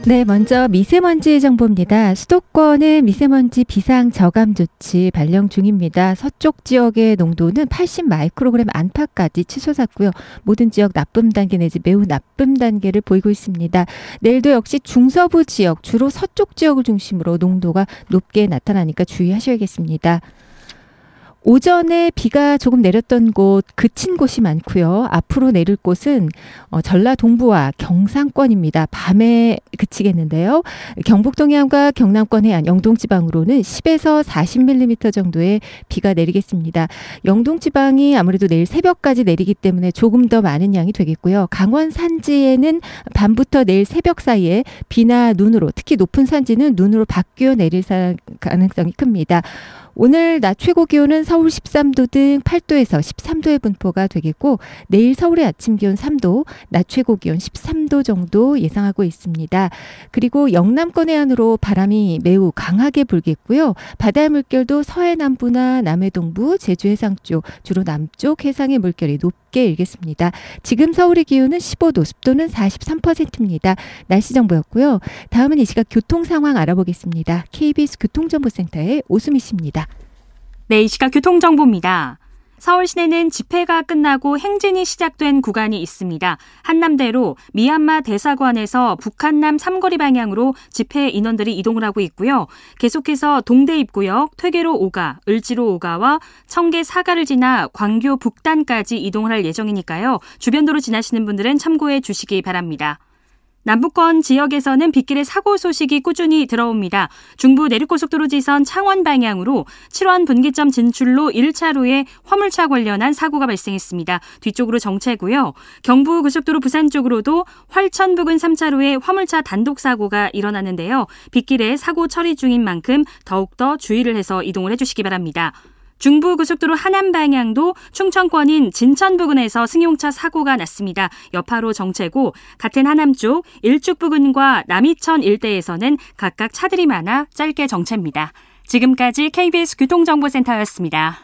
네, 먼저 미세먼지 정보입니다. 수도권은 미세먼지 비상 저감 조치 발령 중입니다. 서쪽 지역의 농도는 80마이크로그램 안팎까지 치솟았고요. 모든 지역 나쁨 단계 내지 매우 나쁨 단계를 보이고 있습니다. 내일도 역시 중서부 지역, 주로 서쪽 지역을 중심으로 농도가 높게 나타나니까 주의하셔야겠습니다. 오전에 비가 조금 내렸던 곳, 그친 곳이 많고요. 앞으로 내릴 곳은 전라동부와 경상권입니다. 밤에 그치겠는데요. 경북 동해안과 경남권 해안, 영동지방으로는 10에서 40mm 정도의 비가 내리겠습니다. 영동지방이 아무래도 내일 새벽까지 내리기 때문에 조금 더 많은 양이 되겠고요. 강원 산지에는 밤부터 내일 새벽 사이에 비나 눈으로, 특히 높은 산지는 눈으로 바뀌어 내릴 가능성이 큽니다. 오늘 낮 최고 기온은 서울 13도 등 8도에서 13도의 분포가 되겠고, 내일 서울의 아침 기온 3도, 낮 최고 기온 13도 정도 예상하고 있습니다. 그리고 영남권 해안으로 바람이 매우 강하게 불겠고요. 바다의 물결도 서해 남부나 남해 동부, 제주 해상 쪽, 주로 남쪽 해상의 물결이 높게 일겠습니다. 지금 서울의 기온은 15도, 습도는 43%입니다. 날씨 정보였고요. 다음은 이 시각 교통 상황 알아보겠습니다. KBS 교통정보센터의 오수미 씨입니다. 네, 이 시각 교통정보입니다. 서울 시내는 집회가 끝나고 행진이 시작된 구간이 있습니다. 한남대로 미얀마 대사관에서 북한남 3거리 방향으로 집회 인원들이 이동을 하고 있고요. 계속해서 동대 입구역, 퇴계로 5가, 을지로 5가와 청계 4가를 지나 광교 북단까지 이동을 할 예정이니까요. 주변도로 지나시는 분들은 참고해 주시기 바랍니다. 남부권 지역에서는 빗길에 사고 소식이 꾸준히 들어옵니다. 중부 내륙고속도로 지선 창원 방향으로 7원 분기점 진출로 1차로에 화물차 관련한 사고가 발생했습니다. 뒤쪽으로 정체고요. 경부 고속도로 부산 쪽으로도 활천 부근 3차로에 화물차 단독 사고가 일어났는데요. 빗길에 사고 처리 중인 만큼 더욱더 주의를 해서 이동을 해주시기 바랍니다. 중부고속도로 하남 방향도 충청권인 진천 부근에서 승용차 사고가 났습니다. 여파로 정체고, 같은 하남 쪽 일축 부근과 남이천 일대에서는 각각 차들이 많아 짧게 정체입니다. 지금까지 KBS 교통정보센터였습니다.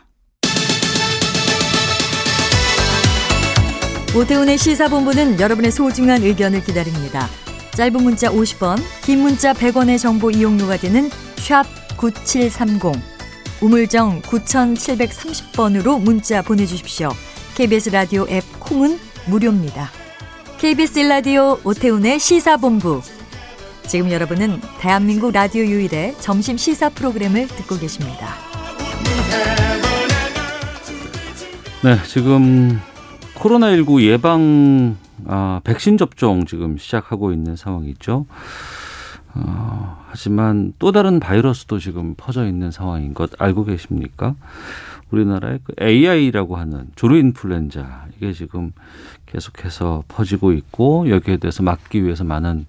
오태훈의 시사본부는 여러분의 소중한 의견을 기다립니다. 짧은 문자 50원, 긴 문자 100원의 정보 이용료가 되는 샵 9730 우물정 9730번으로 문자 보내주십시오. KBS 라디오 앱 콩은 무료입니다. KBS 라디오 오태훈의 시사본부. 지금 여러분은 대한민국 라디오 유일의 점심 시사 프로그램을 듣고 계십니다. 네, 지금 코로나19 예방 백신 접종 지금 시작하고 있는 상황이죠. 하지만 또 다른 바이러스도 지금 퍼져 있는 상황인 것 알고 계십니까? 우리나라의 그 AI라고 하는 조류인플루엔자, 이게 지금 계속해서 퍼지고 있고, 여기에 대해서 막기 위해서 많은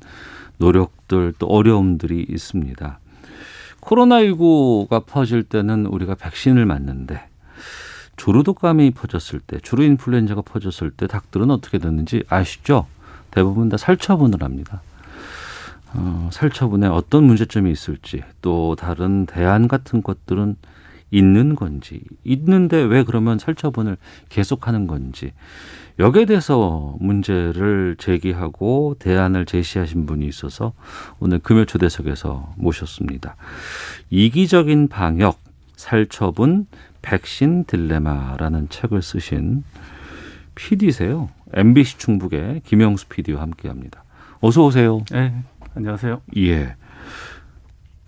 노력들 또 어려움들이 있습니다. 코로나19가 퍼질 때는 우리가 백신을 맞는데, 조류독감이 퍼졌을 때, 조류인플루엔자가 퍼졌을 때 닭들은 어떻게 됐는지 아시죠? 대부분 다 살처분을 합니다. 살처분에 어떤 문제점이 있을지, 또 다른 대안 같은 것들은 있는 건지, 있는데 왜 그러면 살처분을 계속하는 건지, 여기에 대해서 문제를 제기하고 대안을 제시하신 분이 있어서 오늘 금요 초대석에서 모셨습니다. 이기적인 방역, 살처분, 백신 딜레마라는 책을 쓰신 PD세요. MBC 충북의 김영수 PD와 함께합니다. 어서 오세요. 네. 안녕하세요. 예.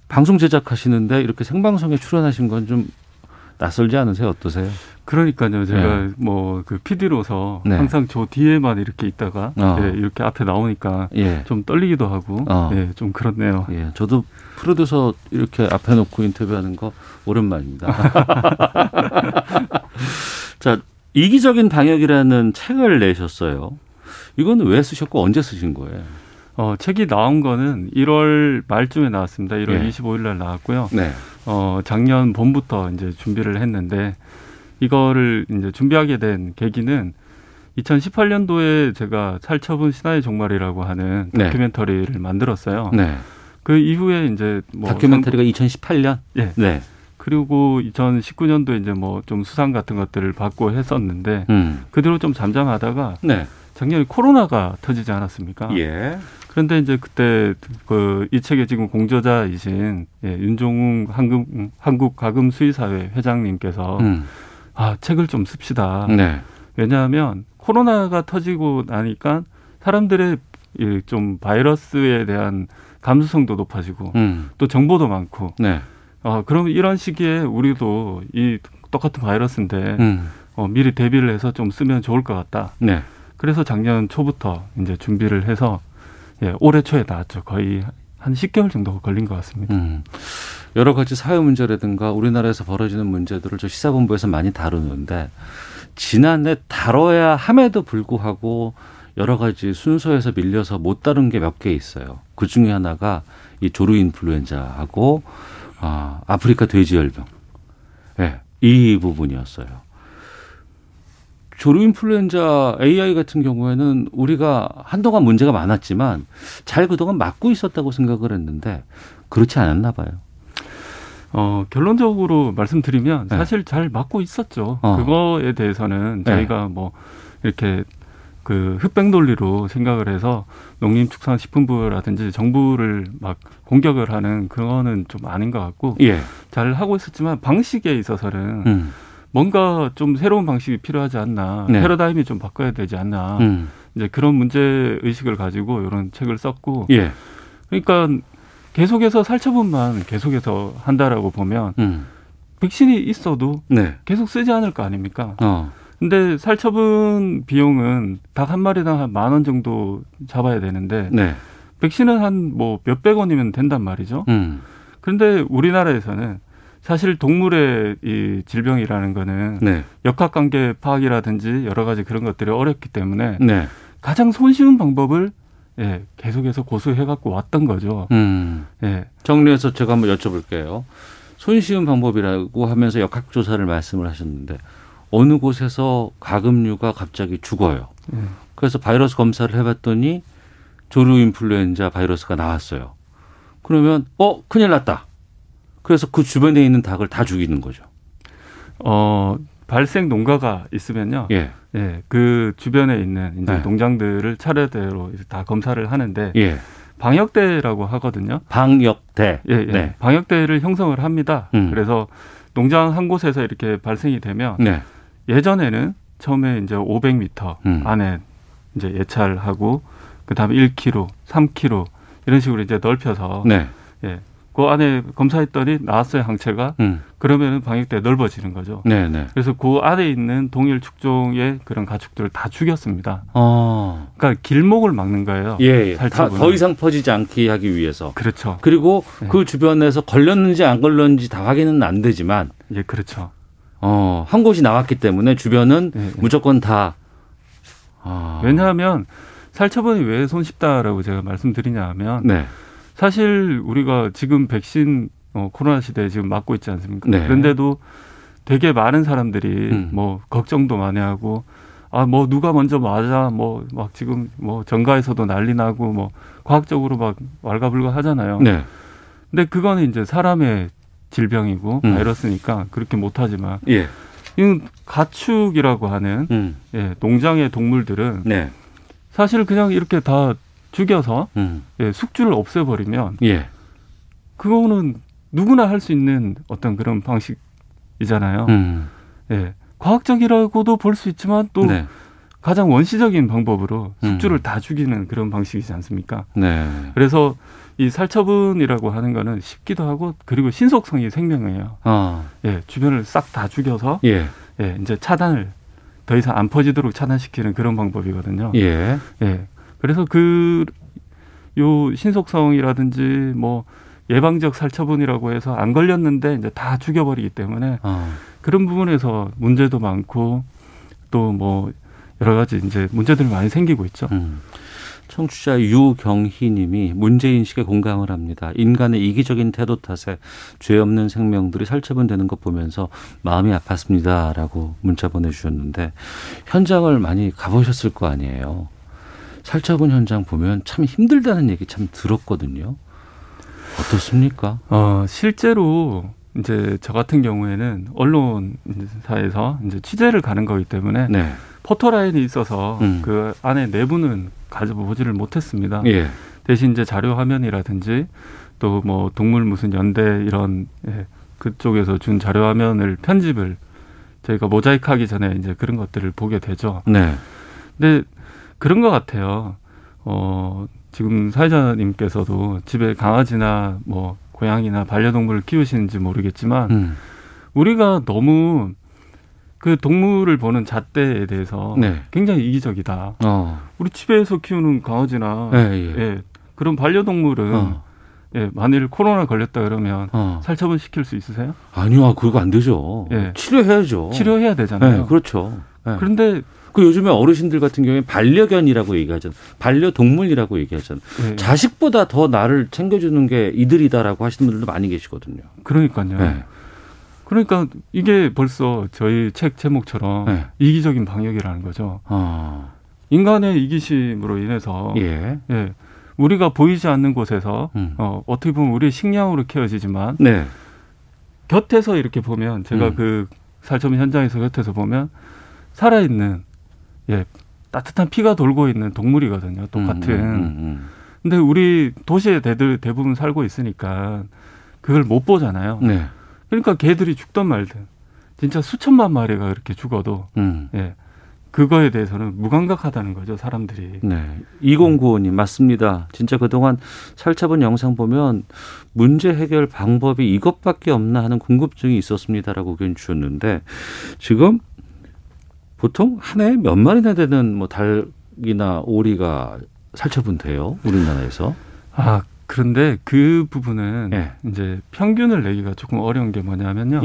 방송 제작하시는데 이렇게 생방송에 출연하신 건 좀 낯설지 않으세요? 어떠세요? 그러니까요. 제가 예. 그 PD로서 네. 항상 저 뒤에만 이렇게 있다가 예, 이렇게 앞에 나오니까 예. 좀 떨리기도 하고 예, 좀 그렇네요. 예. 저도 프로듀서 이렇게 앞에 놓고 인터뷰하는 거 오랜만입니다. 자, 이기적인 방역이라는 책을 내셨어요. 이건 왜 쓰셨고 언제 쓰신 거예요? 책이 나온 거는 1월 말쯤에 나왔습니다. 1월 예. 25일 날 나왔고요. 네. 작년 봄부터 이제 준비를 했는데, 이거를 이제 준비하게 된 계기는 2018년도에 제가 살처분 신하의 종말이라고 하는 다큐멘터리를 만들었어요. 네. 그 이후에 이제 뭐 다큐멘터리가 2018년? 예. 네. 그리고 2019년도에 이제 뭐 좀 수상 같은 것들을 받고 했었는데 그 뒤로 좀 잠잠하다가 작년에 코로나가 터지지 않았습니까? 예. 그런데 이제 그때 그 이 책의 지금 공저자이신 윤종웅 한국가금수의사회 회장님께서 아, 책을 좀 씁시다. 네. 왜냐하면 코로나가 터지고 나니까 사람들의 좀 바이러스에 대한 감수성도 높아지고 또 정보도 많고. 네. 아, 그럼 이런 시기에 우리도 이 똑같은 바이러스인데 미리 대비를 해서 좀 쓰면 좋을 것 같다. 네. 그래서 작년 초부터 이제 준비를 해서 예, 올해 초에 나왔죠. 거의 한 10개월 정도 걸린 것 같습니다. 여러 가지 사회 문제라든가 우리나라에서 벌어지는 문제들을 저 시사본부에서 많이 다루는데 지난해 다뤄야 함에도 불구하고 여러 가지 순서에서 밀려서 못 다룬 게 몇 개 있어요. 그중에 하나가 이 조루인플루엔자하고 아프리카 돼지열병. 네, 이 부분이었어요. 조류인플루엔자 AI 같은 경우에는 우리가 한동안 문제가 많았지만 잘 그동안 막고 있었다고 생각을 했는데 그렇지 않았나 봐요. 결론적으로 말씀드리면 사실 잘 막고 있었죠. 그거에 대해서는 저희가 뭐 이렇게 그 흑백 논리로 생각을 해서 농림축산식품부라든지 정부를 막 공격을 하는 그거는 좀 아닌 것 같고 잘 하고 있었지만 방식에 있어서는 뭔가 좀 새로운 방식이 필요하지 않나, 패러다임이 좀 바꿔야 되지 않나, 이제 그런 문제 의식을 가지고 이런 책을 썼고, 그러니까 계속해서 살처분만 계속해서 한다라고 보면 백신이 있어도 계속 쓰지 않을 거 아닙니까? 근데 살처분 비용은 닭 한 마리당 한 10,000원 정도 잡아야 되는데 백신은 한 뭐 몇백 원이면 된단 말이죠. 그런데 우리나라에서는 사실 동물의 이 질병이라는 거는 역학관계 파악이라든지 여러 가지 그런 것들이 어렵기 때문에 가장 손쉬운 방법을 계속해서 고수해갖고 왔던 거죠. 정리해서 제가 한번 여쭤볼게요. 손쉬운 방법이라고 하면서 역학조사를 말씀을 하셨는데 어느 곳에서 가금류가 갑자기 죽어요. 그래서 바이러스 검사를 해봤더니 조류인플루엔자 바이러스가 나왔어요. 그러면 큰일 났다. 그래서 그 주변에 있는 닭을 다 죽이는 거죠. 발생 농가가 있으면요. 그 주변에 있는 이제 농장들을 차례대로 이제 다 검사를 하는데 방역대라고 하거든요. 방역대. 방역대를 형성을 합니다. 그래서 농장 한 곳에서 이렇게 발생이 되면 예전에는 처음에 이제 500m 안에 이제 예찰하고 그다음에 1km, 3km 이런 식으로 이제 넓혀서 그 안에 검사했더니 나왔어요, 항체가. 그러면 방역대 넓어지는 거죠. 그래서 그 안에 있는 동일 축종의 그런 가축들을 다 죽였습니다. 그러니까 길목을 막는 거예요. 더 이상 퍼지지 않게 하기 위해서. 그렇죠. 그리고 그 주변에서 걸렸는지 안 걸렸는지 다 확인은 안 되지만. 그렇죠. 한 곳이 나왔기 때문에 주변은 무조건 다. 왜냐하면 살처분이 왜 손쉽다라고 제가 말씀드리냐 하면. 사실 우리가 지금 백신 코로나 시대에 지금 맞고 있지 않습니까? 그런데도 되게 많은 사람들이 뭐 걱정도 많이 하고 뭐 누가 먼저 맞아 막 지금 전가에서도 난리 나고 과학적으로 막 왈가불가 하잖아요. 근데 그거는 이제 사람의 질병이고 바이러스니까 그렇게 못 하지만 이 가축이라고 하는 농장의 동물들은 사실 그냥 이렇게 다 죽여서 숙주를 없애버리면 그거는 누구나 할 수 있는 어떤 그런 방식이잖아요. 과학적이라고도 볼 수 있지만 또 가장 원시적인 방법으로 숙주를 다 죽이는 그런 방식이지 않습니까? 그래서 이 살처분이라고 하는 거는 쉽기도 하고 그리고 신속성이 생명이에요. 주변을 싹 다 죽여서 이제 차단을 더 이상 안 퍼지도록 차단시키는 그런 방법이거든요. 그래서 요 신속성이라든지 예방적 살처분이라고 해서 안 걸렸는데 이제 다 죽여버리기 때문에 그런 부분에서 문제도 많고 또 여러 가지 이제 문제들이 많이 생기고 있죠. 청취자 유경희 님이 문제인식에 공감을 합니다. 인간의 이기적인 태도 탓에 죄 없는 생명들이 살처분되는 것 보면서 마음이 아팠습니다. 라고 문자 보내주셨는데 현장을 많이 가보셨을 거 아니에요. 살처분 현장 보면 참 힘들다는 얘기 참 들었거든요. 어떻습니까? 실제로 이제 저 같은 경우에는 언론사에서 이제 취재를 가는 거기 때문에 네. 포토라인이 있어서 그 안에 내부는 가져보지를 못했습니다. 예. 대신 이제 자료 화면이라든지 또 뭐 동물 무슨 연대 이런 그쪽에서 준 자료 화면을 편집을 저희가 모자이크하기 전에 이제 그런 것들을 보게 되죠. 네. 근데 그런 것 같아요. 지금 사회자님께서도 집에 강아지나 뭐 고양이나 반려동물을 키우시는지 모르겠지만 우리가 너무 그 동물을 보는 잣대에 대해서 네. 굉장히 이기적이다. 우리 집에서 키우는 강아지나 그런 반려동물은 만일 코로나 걸렸다 그러면 살처분 시킬 수 있으세요? 아니요. 그거 안 되죠. 예. 치료해야죠. 치료해야 되잖아요. 네, 그렇죠. 네. 그런데 그 요즘에 어르신들 같은 경우에 반려견이라고 얘기하잖아요. 반려동물이라고 얘기하잖아요. 네. 자식보다 더 나를 챙겨주는 게 이들이다라고 하시는 분들도 많이 계시거든요. 그러니까요. 네. 그러니까 이게 벌써 저희 책 제목처럼 네. 이기적인 방역이라는 거죠. 인간의 이기심으로 인해서 우리가 보이지 않는 곳에서 어떻게 보면 우리의 식량으로 키워지지만 네. 곁에서 이렇게 보면 제가 그 살처분 현장에서 곁에서 보면 살아있는 따뜻한 피가 돌고 있는 동물이거든요. 똑같은. 근데 우리 도시에 대부분 살고 있으니까 그걸 못 보잖아요. 네. 그러니까 개들이 죽든 말든 진짜 수천만 마리가 이렇게 죽어도 그거에 대해서는 무감각하다는 거죠. 사람들이. 네. 2095님 맞습니다. 진짜 그동안 살처분 영상 보면 문제 해결 방법이 이것밖에 없나 하는 궁금증이 있었습니다라고 의견 주셨는데 지금 보통 한 해에 몇 마리나 되는 뭐 닭이나 오리가 살처분돼요. 우리나라에서. 그런데 그 부분은 이제 평균을 내기가 조금 어려운 게 뭐냐면요.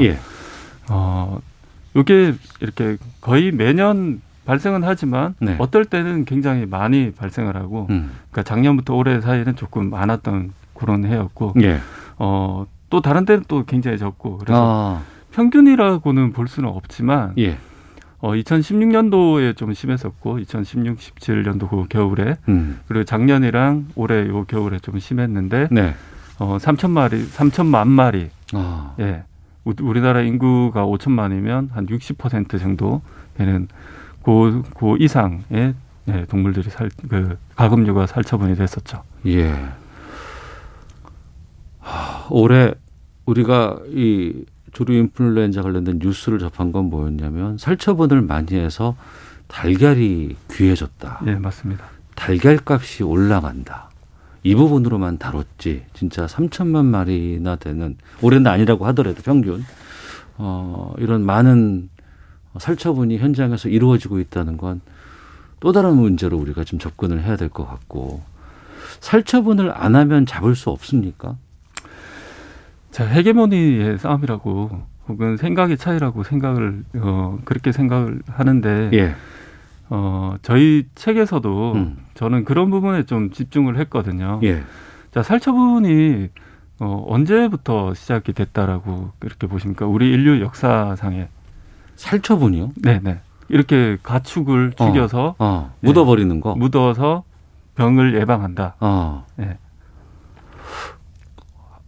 이게 이렇게 거의 매년 발생은 하지만 어떨 때는 굉장히 많이 발생을 하고, 그러니까 작년부터 올해 사이에는 조금 많았던 그런 해였고, 또 다른 때는 또 굉장히 적고, 그래서 평균이라고는 볼 수는 없지만. 2016년도에 좀 심했었고 2016, 17년도 그 겨울에 그리고 작년이랑 올해 요 겨울에 좀 심했는데 3천만 마리 우리나라 인구가 5천만이면 한 60% 정도 되는 그 이상의 동물들이 가금류가 살처분이 됐었죠. 예. 올해 우리가 이 조류 인플루엔자 관련된 뉴스를 접한 건 뭐였냐면 살처분을 많이 해서 달걀이 귀해졌다. 네, 맞습니다. 달걀값이 올라간다. 이 부분으로만 다뤘지. 진짜 3천만 마리나 되는 올해는 아니라고 하더라도 평균 이런 많은 살처분이 현장에서 이루어지고 있다는 건 또 다른 문제로 우리가 좀 접근을 해야 될 것 같고 살처분을 안 하면 잡을 수 없습니까? 자, 헤게모니의 싸움이라고 혹은 생각의 차이라고 그렇게 생각을 하는데 저희 책에서도 저는 그런 부분에 좀 집중을 했거든요. 자, 살처분이 언제부터 시작이 됐다라고 이렇게 보십니까? 우리 인류 역사상에 살처분이요? 네. 이렇게 가축을 죽여서 묻어버리는 거. 묻어서 병을 예방한다.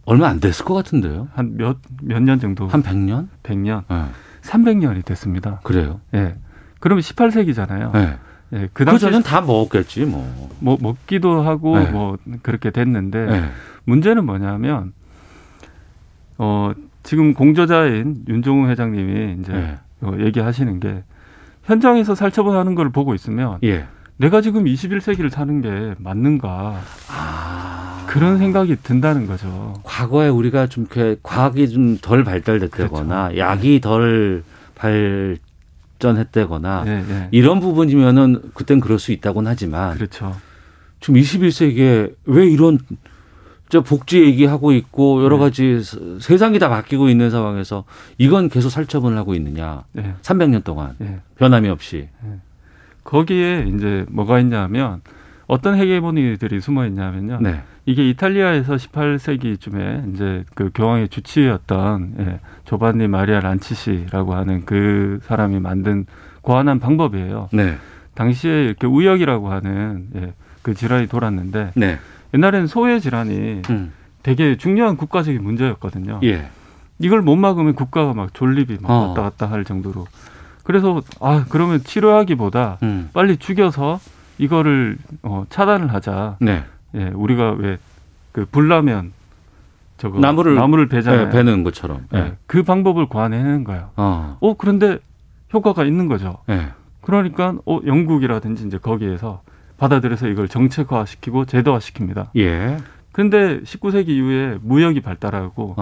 얼마 안 됐을 것 같은데요? 한 몇 년 정도? 한 100년? 100년. 네. 300년이 됐습니다. 그래요? 그러면 18세기잖아요. 그 전엔 다 먹었겠지, 뭐. 먹기도 하고, 그렇게 됐는데, 문제는 뭐냐면, 지금 공저자인 윤종웅 회장님이 이제 얘기하시는 게, 현장에서 살처분하는 걸 보고 있으면, 내가 지금 21세기를 사는 게 맞는가. 그런 생각이 든다는 거죠. 과거에 우리가 좀 이렇게 과학이 좀 덜 발달됐다거나 그렇죠. 약이 덜 발전했다거나 이런 부분이면은 그땐 그럴 수 있다곤 하지만 그렇죠. 지금 21세기에 왜 이런 저 복지 얘기하고 있고 여러 가지 세상이 다 바뀌고 있는 상황에서 이건 계속 살처분을 하고 있느냐. 300년 동안 변함이 없이. 거기에 이제 뭐가 있냐 하면 어떤 헤게모니들이 숨어 있냐면요. 네. 이게 이탈리아에서 18세기쯤에 이제 그 교황의 주치의였던 조반니 마리아 란치시라고 하는 그 사람이 만든 고안한 방법이에요. 네. 당시에 이렇게 우역이라고 하는 그 질환이 돌았는데 네. 옛날에는 소외 질환이 되게 중요한 국가적인 문제였거든요. 예. 이걸 못 막으면 국가가 막 존립이 막 왔다 갔다 할 정도로. 그래서 그러면 치료하기보다 빨리 죽여서 이거를 차단을 하자. 네. 예, 우리가 왜 그 불나면 저거 나무를 베잖아요. 예, 베는 것처럼. 예. 예, 그 방법을 고안해낸 거예요. 그런데 효과가 있는 거죠. 예. 그러니까 영국이라든지 이제 거기에서 받아들여서 이걸 정책화시키고 제도화시킵니다. 예. 그런데 19세기 이후에 무역이 발달하고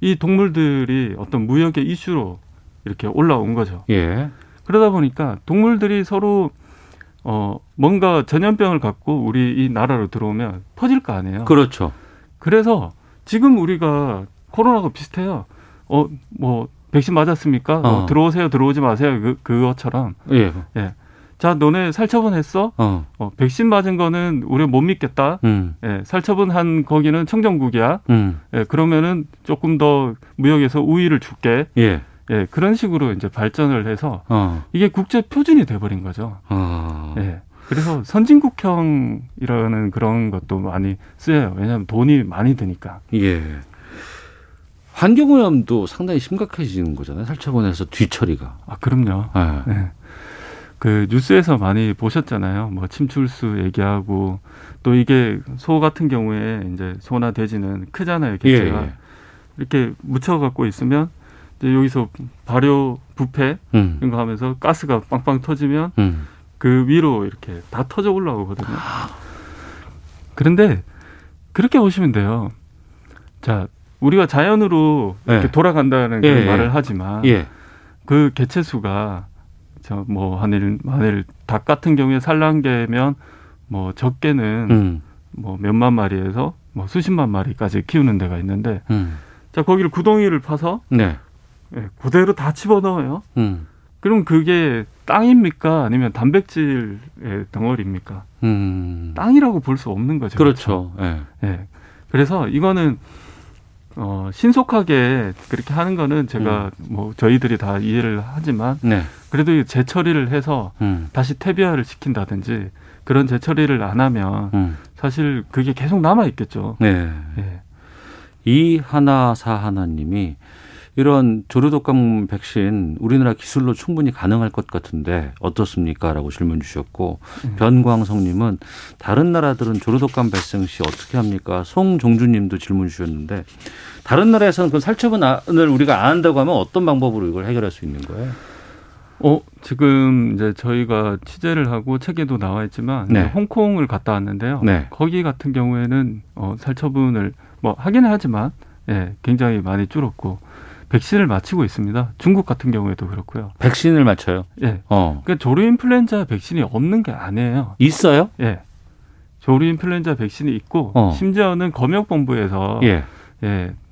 이 동물들이 어떤 무역의 이슈로 이렇게 올라온 거죠. 예. 그러다 보니까 동물들이 서로 뭔가 전염병을 갖고 우리 이 나라로 들어오면 퍼질 거 아니에요. 그렇죠. 그래서 지금 우리가 코로나가 비슷해요. 백신 맞았습니까? 들어오세요, 들어오지 마세요. 그것처럼. 예. 예. 자, 너네 살처분했어? 백신 맞은 거는 우리 못 믿겠다. 예, 살처분한 거기는 청정국이야. 예, 그러면은 조금 더 무역에서 우위를 줄게. 예. 예, 그런 식으로 이제 발전을 해서 이게 국제 표준이 돼버린 거죠. 예. 그래서 선진국형이라는 그런 것도 많이 쓰여요. 왜냐하면 돈이 많이 드니까. 예. 환경오염도 상당히 심각해지는 거잖아요. 살처분해서 뒤처리가. 그럼요. 예. 네. 그 뉴스에서 많이 보셨잖아요. 뭐 침출수 얘기하고 또 이게 소 같은 경우에 이제 소나 돼지는 크잖아요. 개체가. 예. 이렇게 묻혀 갖고 있으면 이제 여기서 발효 부패 이런 거 하면서 가스가 빵빵 터지면 그 위로 이렇게 다 터져 올라오거든요. 그런데 그렇게 보시면 돼요. 자, 우리가 자연으로 이렇게 돌아간다는 그런 말을 하지만 그 개체 수가 뭐 한일 닭 같은 경우에 산란계면 뭐 적게는 뭐 몇만 마리에서 뭐 수십만 마리까지 키우는 데가 있는데 자 거기를 구덩이를 파서 그대로 다 집어넣어요. 그럼 그게 땅입니까? 아니면 단백질의 덩어리입니까? 땅이라고 볼 수 없는 거죠. 그렇죠. 그렇죠? 예. 예. 그래서 이거는 신속하게 그렇게 하는 거는 제가 뭐 저희들이 다 이해를 하지만 그래도 재처리를 해서 다시 퇴비화를 시킨다든지 그런 재처리를 안 하면 사실 그게 계속 남아있겠죠. 네. 예. 이하나사하나님이 이런 조류독감 백신 우리나라 기술로 충분히 가능할 것 같은데 어떻습니까? 라고 질문 주셨고 변광성님은 다른 나라들은 조류독감 발생 시 어떻게 합니까? 송종주님도 질문 주셨는데 다른 나라에서는 그 살처분을 우리가 안 한다고 하면 어떤 방법으로 이걸 해결할 수 있는 거예요? 지금 이제 저희가 취재를 하고 책에도 나와 있지만 홍콩을 갔다 왔는데요. 거기 같은 경우에는 살처분을 뭐 하긴 하지만 굉장히 많이 줄었고. 백신을 맞추고 있습니다. 중국 같은 경우에도 그렇고요. 백신을 맞춰요? 예. 그러니까 조류인플루엔자 백신이 없는 게 아니에요. 있어요? 예. 조류인플루엔자 백신이 있고 심지어는 검역본부에서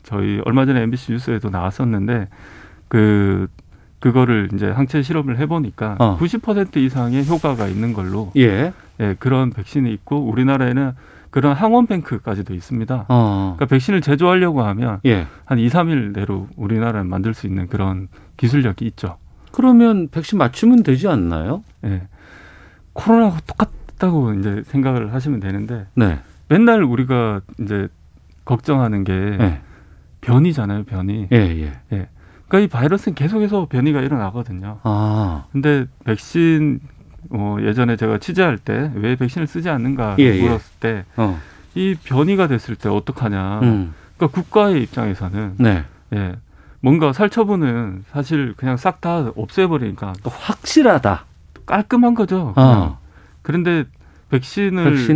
저희 얼마 전에 MBC 뉴스에도 나왔었는데 그거를 이제 항체 실험을 해보니까 90% 이상의 효과가 있는 걸로 그런 백신이 있고 우리나라에는 그런 항원뱅크까지도 있습니다. 그러니까 백신을 제조하려고 하면 한 2, 3일 내로 우리나라는 만들 수 있는 그런 기술력이 있죠. 그러면 백신 맞추면 되지 않나요? 예. 코로나하고 똑같다고 이제 생각을 하시면 되는데 맨날 우리가 이제 걱정하는 게 변이잖아요, 변이. 예. 그러니까 이 바이러스는 계속해서 변이가 일어나거든요. 근데 백신 예전에 제가 취재할 때 왜 백신을 쓰지 않는가 물었을 때 이 변이가 됐을 때 어떡하냐. 그러니까 국가의 입장에서는 뭔가 살처분은 사실 그냥 싹 다 없애버리니까 확실하다. 깔끔한 거죠. 그런데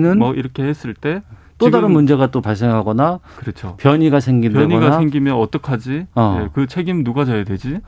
백신을 뭐 이렇게 했을 때 또 다른 문제가 또 발생하거나 그렇죠. 변이가 생긴다거나. 변이가 생기면 어떡하지? 그 책임 누가 져야 되지?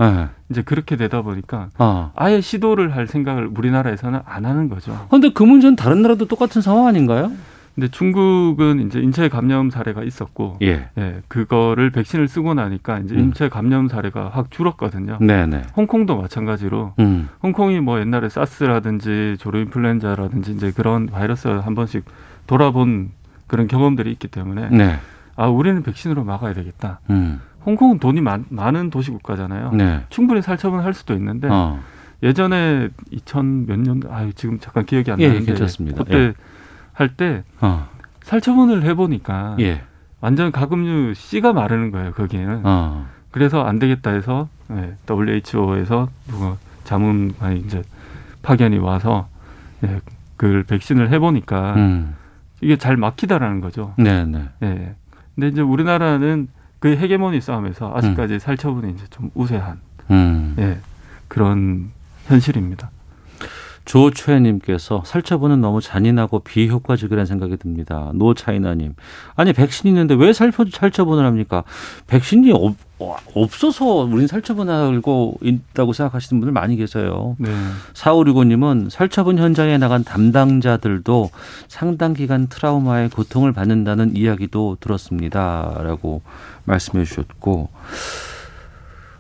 이제 그렇게 되다 보니까 아예 시도를 할 생각을 우리나라에서는 안 하는 거죠. 그런데 그 문제는 다른 나라도 똑같은 상황 아닌가요? 근데 중국은 이제 인체 감염 사례가 있었고, 예. 예, 그거를 백신을 쓰고 나니까 이제 인체 감염 사례가 확 줄었거든요. 네네. 홍콩도 마찬가지로 홍콩이 뭐 옛날에 사스라든지 조류인플루엔자라든지 이제 그런 바이러스 한 번씩 돌아본 그런 경험들이 있기 때문에 네. 아 우리는 백신으로 막아야 되겠다. 홍콩은 돈이 많은 도시국가잖아요. 네. 충분히 살처분할 수도 있는데 예전에 2000 몇 년 지금 잠깐 기억이 안 나는데 예, 괜찮습니다. 그때 예. 할 때 살처분을 해보니까 예. 완전 가금류 씨가 마르는 거예요. 거기에는. 그래서 안 되겠다 해서 예, WHO에서 누가 자문관이 이제 파견이 와서 예, 그 백신을 해보니까 이게 잘 막히다라는 거죠. 네네. 예. 근데 이제 우리나라는 그 헤게모니 싸움에서 아직까지 살처분이 이제 좀 우세한 예, 그런 현실입니다. 조최님께서 살처분은 너무 잔인하고 비효과적이라는 생각이 듭니다. 노차이나님. 아니 백신이 있는데 왜 살처분을 합니까? 백신이 없어서 우린 살처분하고 있다고 생각하시는 분들 많이 계세요. 네. 4565님은 살처분 현장에 나간 담당자들도 상당 기간 트라우마의 고통을 받는다는 이야기도 들었습니다. 라고 말씀해 주셨고.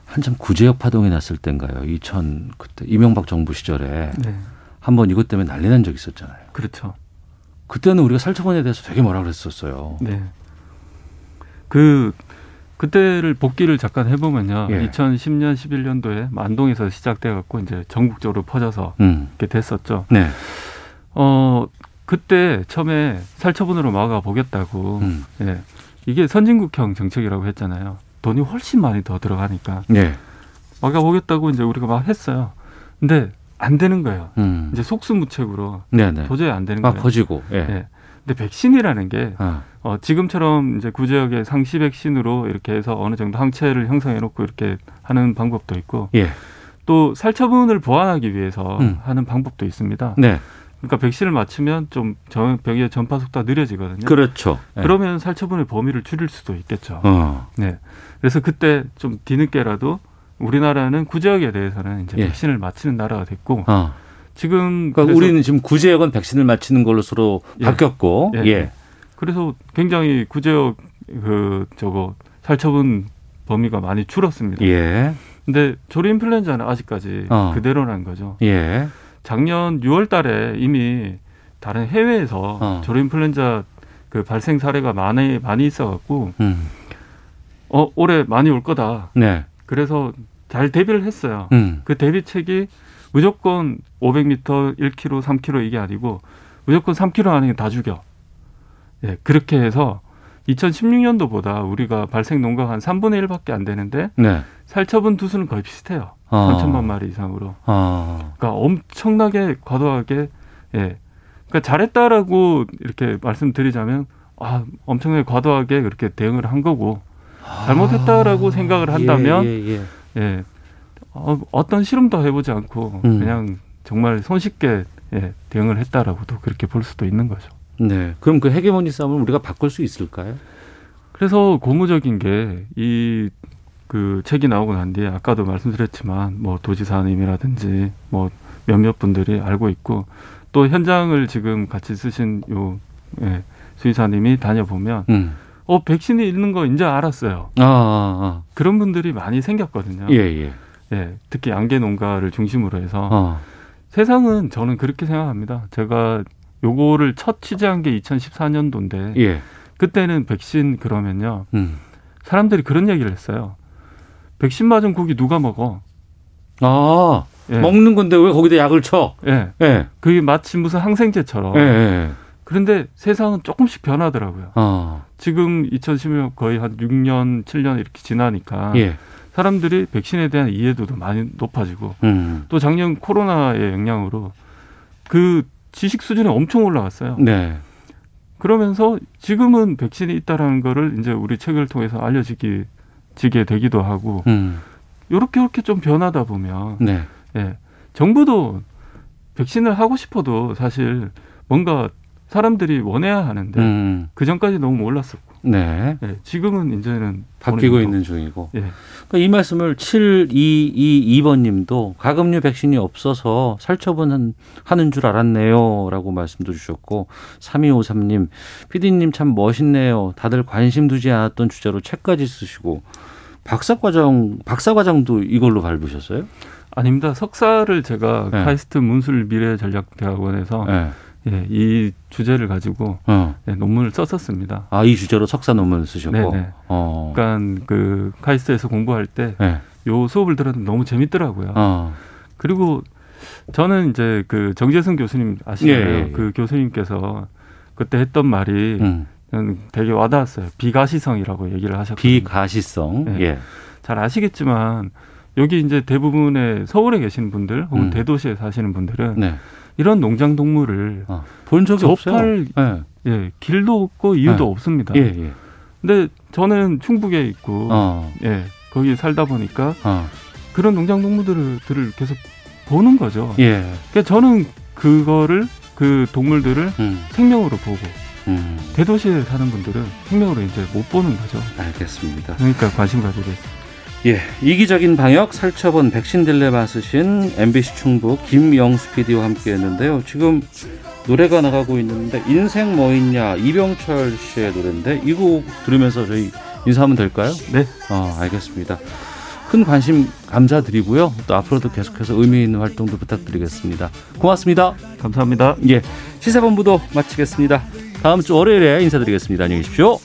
한참 구제역 파동이 났을 때인가요? 2000 그때 이명박 정부 시절에 네. 한번 이것 때문에 난리 난 적이 있었잖아요. 그렇죠. 그때는 우리가 살처분에 대해서 되게 뭐라 그랬었어요. 네. 그때를 복기를 잠깐 해보면요. 예. 2010년 11년도에 만동에서 시작돼갖고 이제 전국적으로 퍼져서 이렇게 됐었죠. 네. 그때 처음에 살처분으로 막아 보겠다고. 예. 이게 선진국형 정책이라고 했잖아요. 돈이 훨씬 많이 더 들어가니까 네. 막아보겠다고 이제 우리가 막 했어요. 근데 안 되는 거예요. 이제 속수무책으로 네네. 도저히 안 되는 거예요. 막 퍼지고. 예. 네. 근데 백신이라는 게 지금처럼 이제 구제역의 상시 백신으로 이렇게 해서 어느 정도 항체를 형성해놓고 이렇게 하는 방법도 있고 예. 또 살처분을 보완하기 위해서 하는 방법도 있습니다. 네. 그러니까 백신을 맞추면 좀 병의 전파 속도가 느려지거든요. 그렇죠. 네. 그러면 살처분의 범위를 줄일 수도 있겠죠. 네. 그래서 그때 좀 뒤늦게라도 우리나라는 구제역에 대해서는 이제 예. 백신을 맞히는 나라가 됐고 지금 그러니까 우리는 지금 구제역은 백신을 맞히는 걸로 서로 예. 바뀌었고 예. 예. 그래서 굉장히 구제역 살처분 범위가 많이 줄었습니다. 예. 근데 조류인플루엔자는 아직까지 그대로라는 거죠. 예. 작년 6월 달에 이미 다른 해외에서 조류인플루엔자 그 발생 사례가 많이 있어갖고, 올해 많이 올 거다. 네. 그래서 잘 대비를 했어요. 그 대비책이 무조건 500m, 1km, 3km 이게 아니고, 무조건 3km 안에 다 죽여. 예, 그렇게 해서 2016년도보다 우리가 발생 농가가 한 3분의 1밖에 안 되는데, 네. 살처분 두수는 거의 비슷해요. 3천만 마리 이상으로. 그러니까 엄청나게 과도하게, 예. 그러니까 잘했다라고 이렇게 말씀드리자면, 엄청나게 과도하게 그렇게 대응을 한 거고, 잘못했다라고 생각을 한다면, 예. 어떤 실험도 해보지 않고, 그냥 정말 손쉽게 예, 대응을 했다라고도 그렇게 볼 수도 있는 거죠. 네. 그럼 그 헤게모니 싸움을 우리가 바꿀 수 있을까요? 그래서 고무적인 게, 그 책이 나오고 난 뒤에 아까도 말씀드렸지만 뭐 도지사님이라든지 뭐 몇몇 분들이 알고 있고 또 현장을 지금 같이 쓰신 예, 수의사님이 다녀보면 백신이 있는 거 이제 알았어요. 그런 분들이 많이 생겼거든요. 예예. 예. 예, 특히 양계 농가를 중심으로 해서 세상은 저는 그렇게 생각합니다. 제가 요거를 첫 취재한 게 2014년도인데 예. 그때는 백신 그러면요 사람들이 그런 얘기를 했어요. 백신 맞은 고기 누가 먹어? 예. 먹는 건데 왜 거기다 약을 쳐? 예. 예. 그게 마치 무슨 항생제처럼. 예. 그런데 세상은 조금씩 변하더라고요. 지금 2016년 거의 한 6년, 7년 이렇게 지나니까 예. 사람들이 백신에 대한 이해도도 많이 높아지고 또 작년 코로나의 영향으로 그 지식 수준이 엄청 올라갔어요. 네. 그러면서 지금은 백신이 있다라는 거를 이제 우리 책을 통해서 지게 되기도 하고 이렇게 좀 변하다 보면 네. 예, 정부도 백신을 하고 싶어도 사실 뭔가 사람들이 원해야 하는데 그 전까지 너무 몰랐었고 네. 네, 지금은 이제는 바뀌고 있는 중이고 네. 그러니까 이 말씀을 7222번님도 가금류 백신이 없어서 살처분은 하는 줄 알았네요 라고 말씀도 주셨고 3253님 PD님 참 멋있네요 다들 관심 두지 않았던 주제로 책까지 쓰시고 박사과정도 이걸로 밟으셨어요? 아닙니다. 석사를 제가 네. 카이스트 문술 미래전략대학원에서 네. 예, 이 주제를 가지고 예, 논문을 썼었습니다. 아, 이 주제로 석사 논문을 쓰셨고. 그러니까 그 카이스트에서 공부할 때 네. 요 수업을 들었는데 너무 재밌더라고요. 그리고 저는 이제 그 정재승 교수님 아시잖아요. 예, 예, 예. 그 교수님께서 그때 했던 말이 되게 와닿았어요. 비가시성이라고 얘기를 하셨거든요. 비가시성. 예. 예. 잘 아시겠지만 여기 이제 대부분의 서울에 계신 분들 혹은 대도시에 사시는 분들은 네. 이런 농장 동물을 본 적이 없어요. 네. 예, 길도 없고 이유도 네. 없습니다. 그런데 예, 예. 저는 충북에 있고 예, 거기 살다 보니까 그런 농장 동물들을 계속 보는 거죠. 예. 그러니까 저는 그 동물들을 생명으로 보고 대도시에 사는 분들은 생명으로 이제 못 보는 거죠. 알겠습니다. 그러니까 관심 가져야겠습니다. 예, 이기적인 방역, 살처분, 백신 딜레마 쓰신 MBC 충북 김영수 PD와 함께했는데요. 지금 노래가 나가고 있는데 인생 뭐 있냐 이병철 씨의 노래인데 이 곡 들으면서 저희 인사하면 될까요? 네. 알겠습니다. 큰 관심 감사드리고요. 또 앞으로도 계속해서 의미 있는 활동도 부탁드리겠습니다. 고맙습니다. 감사합니다. 예, 시사본부도 마치겠습니다. 다음 주 월요일에 인사드리겠습니다. 안녕히 계십시오.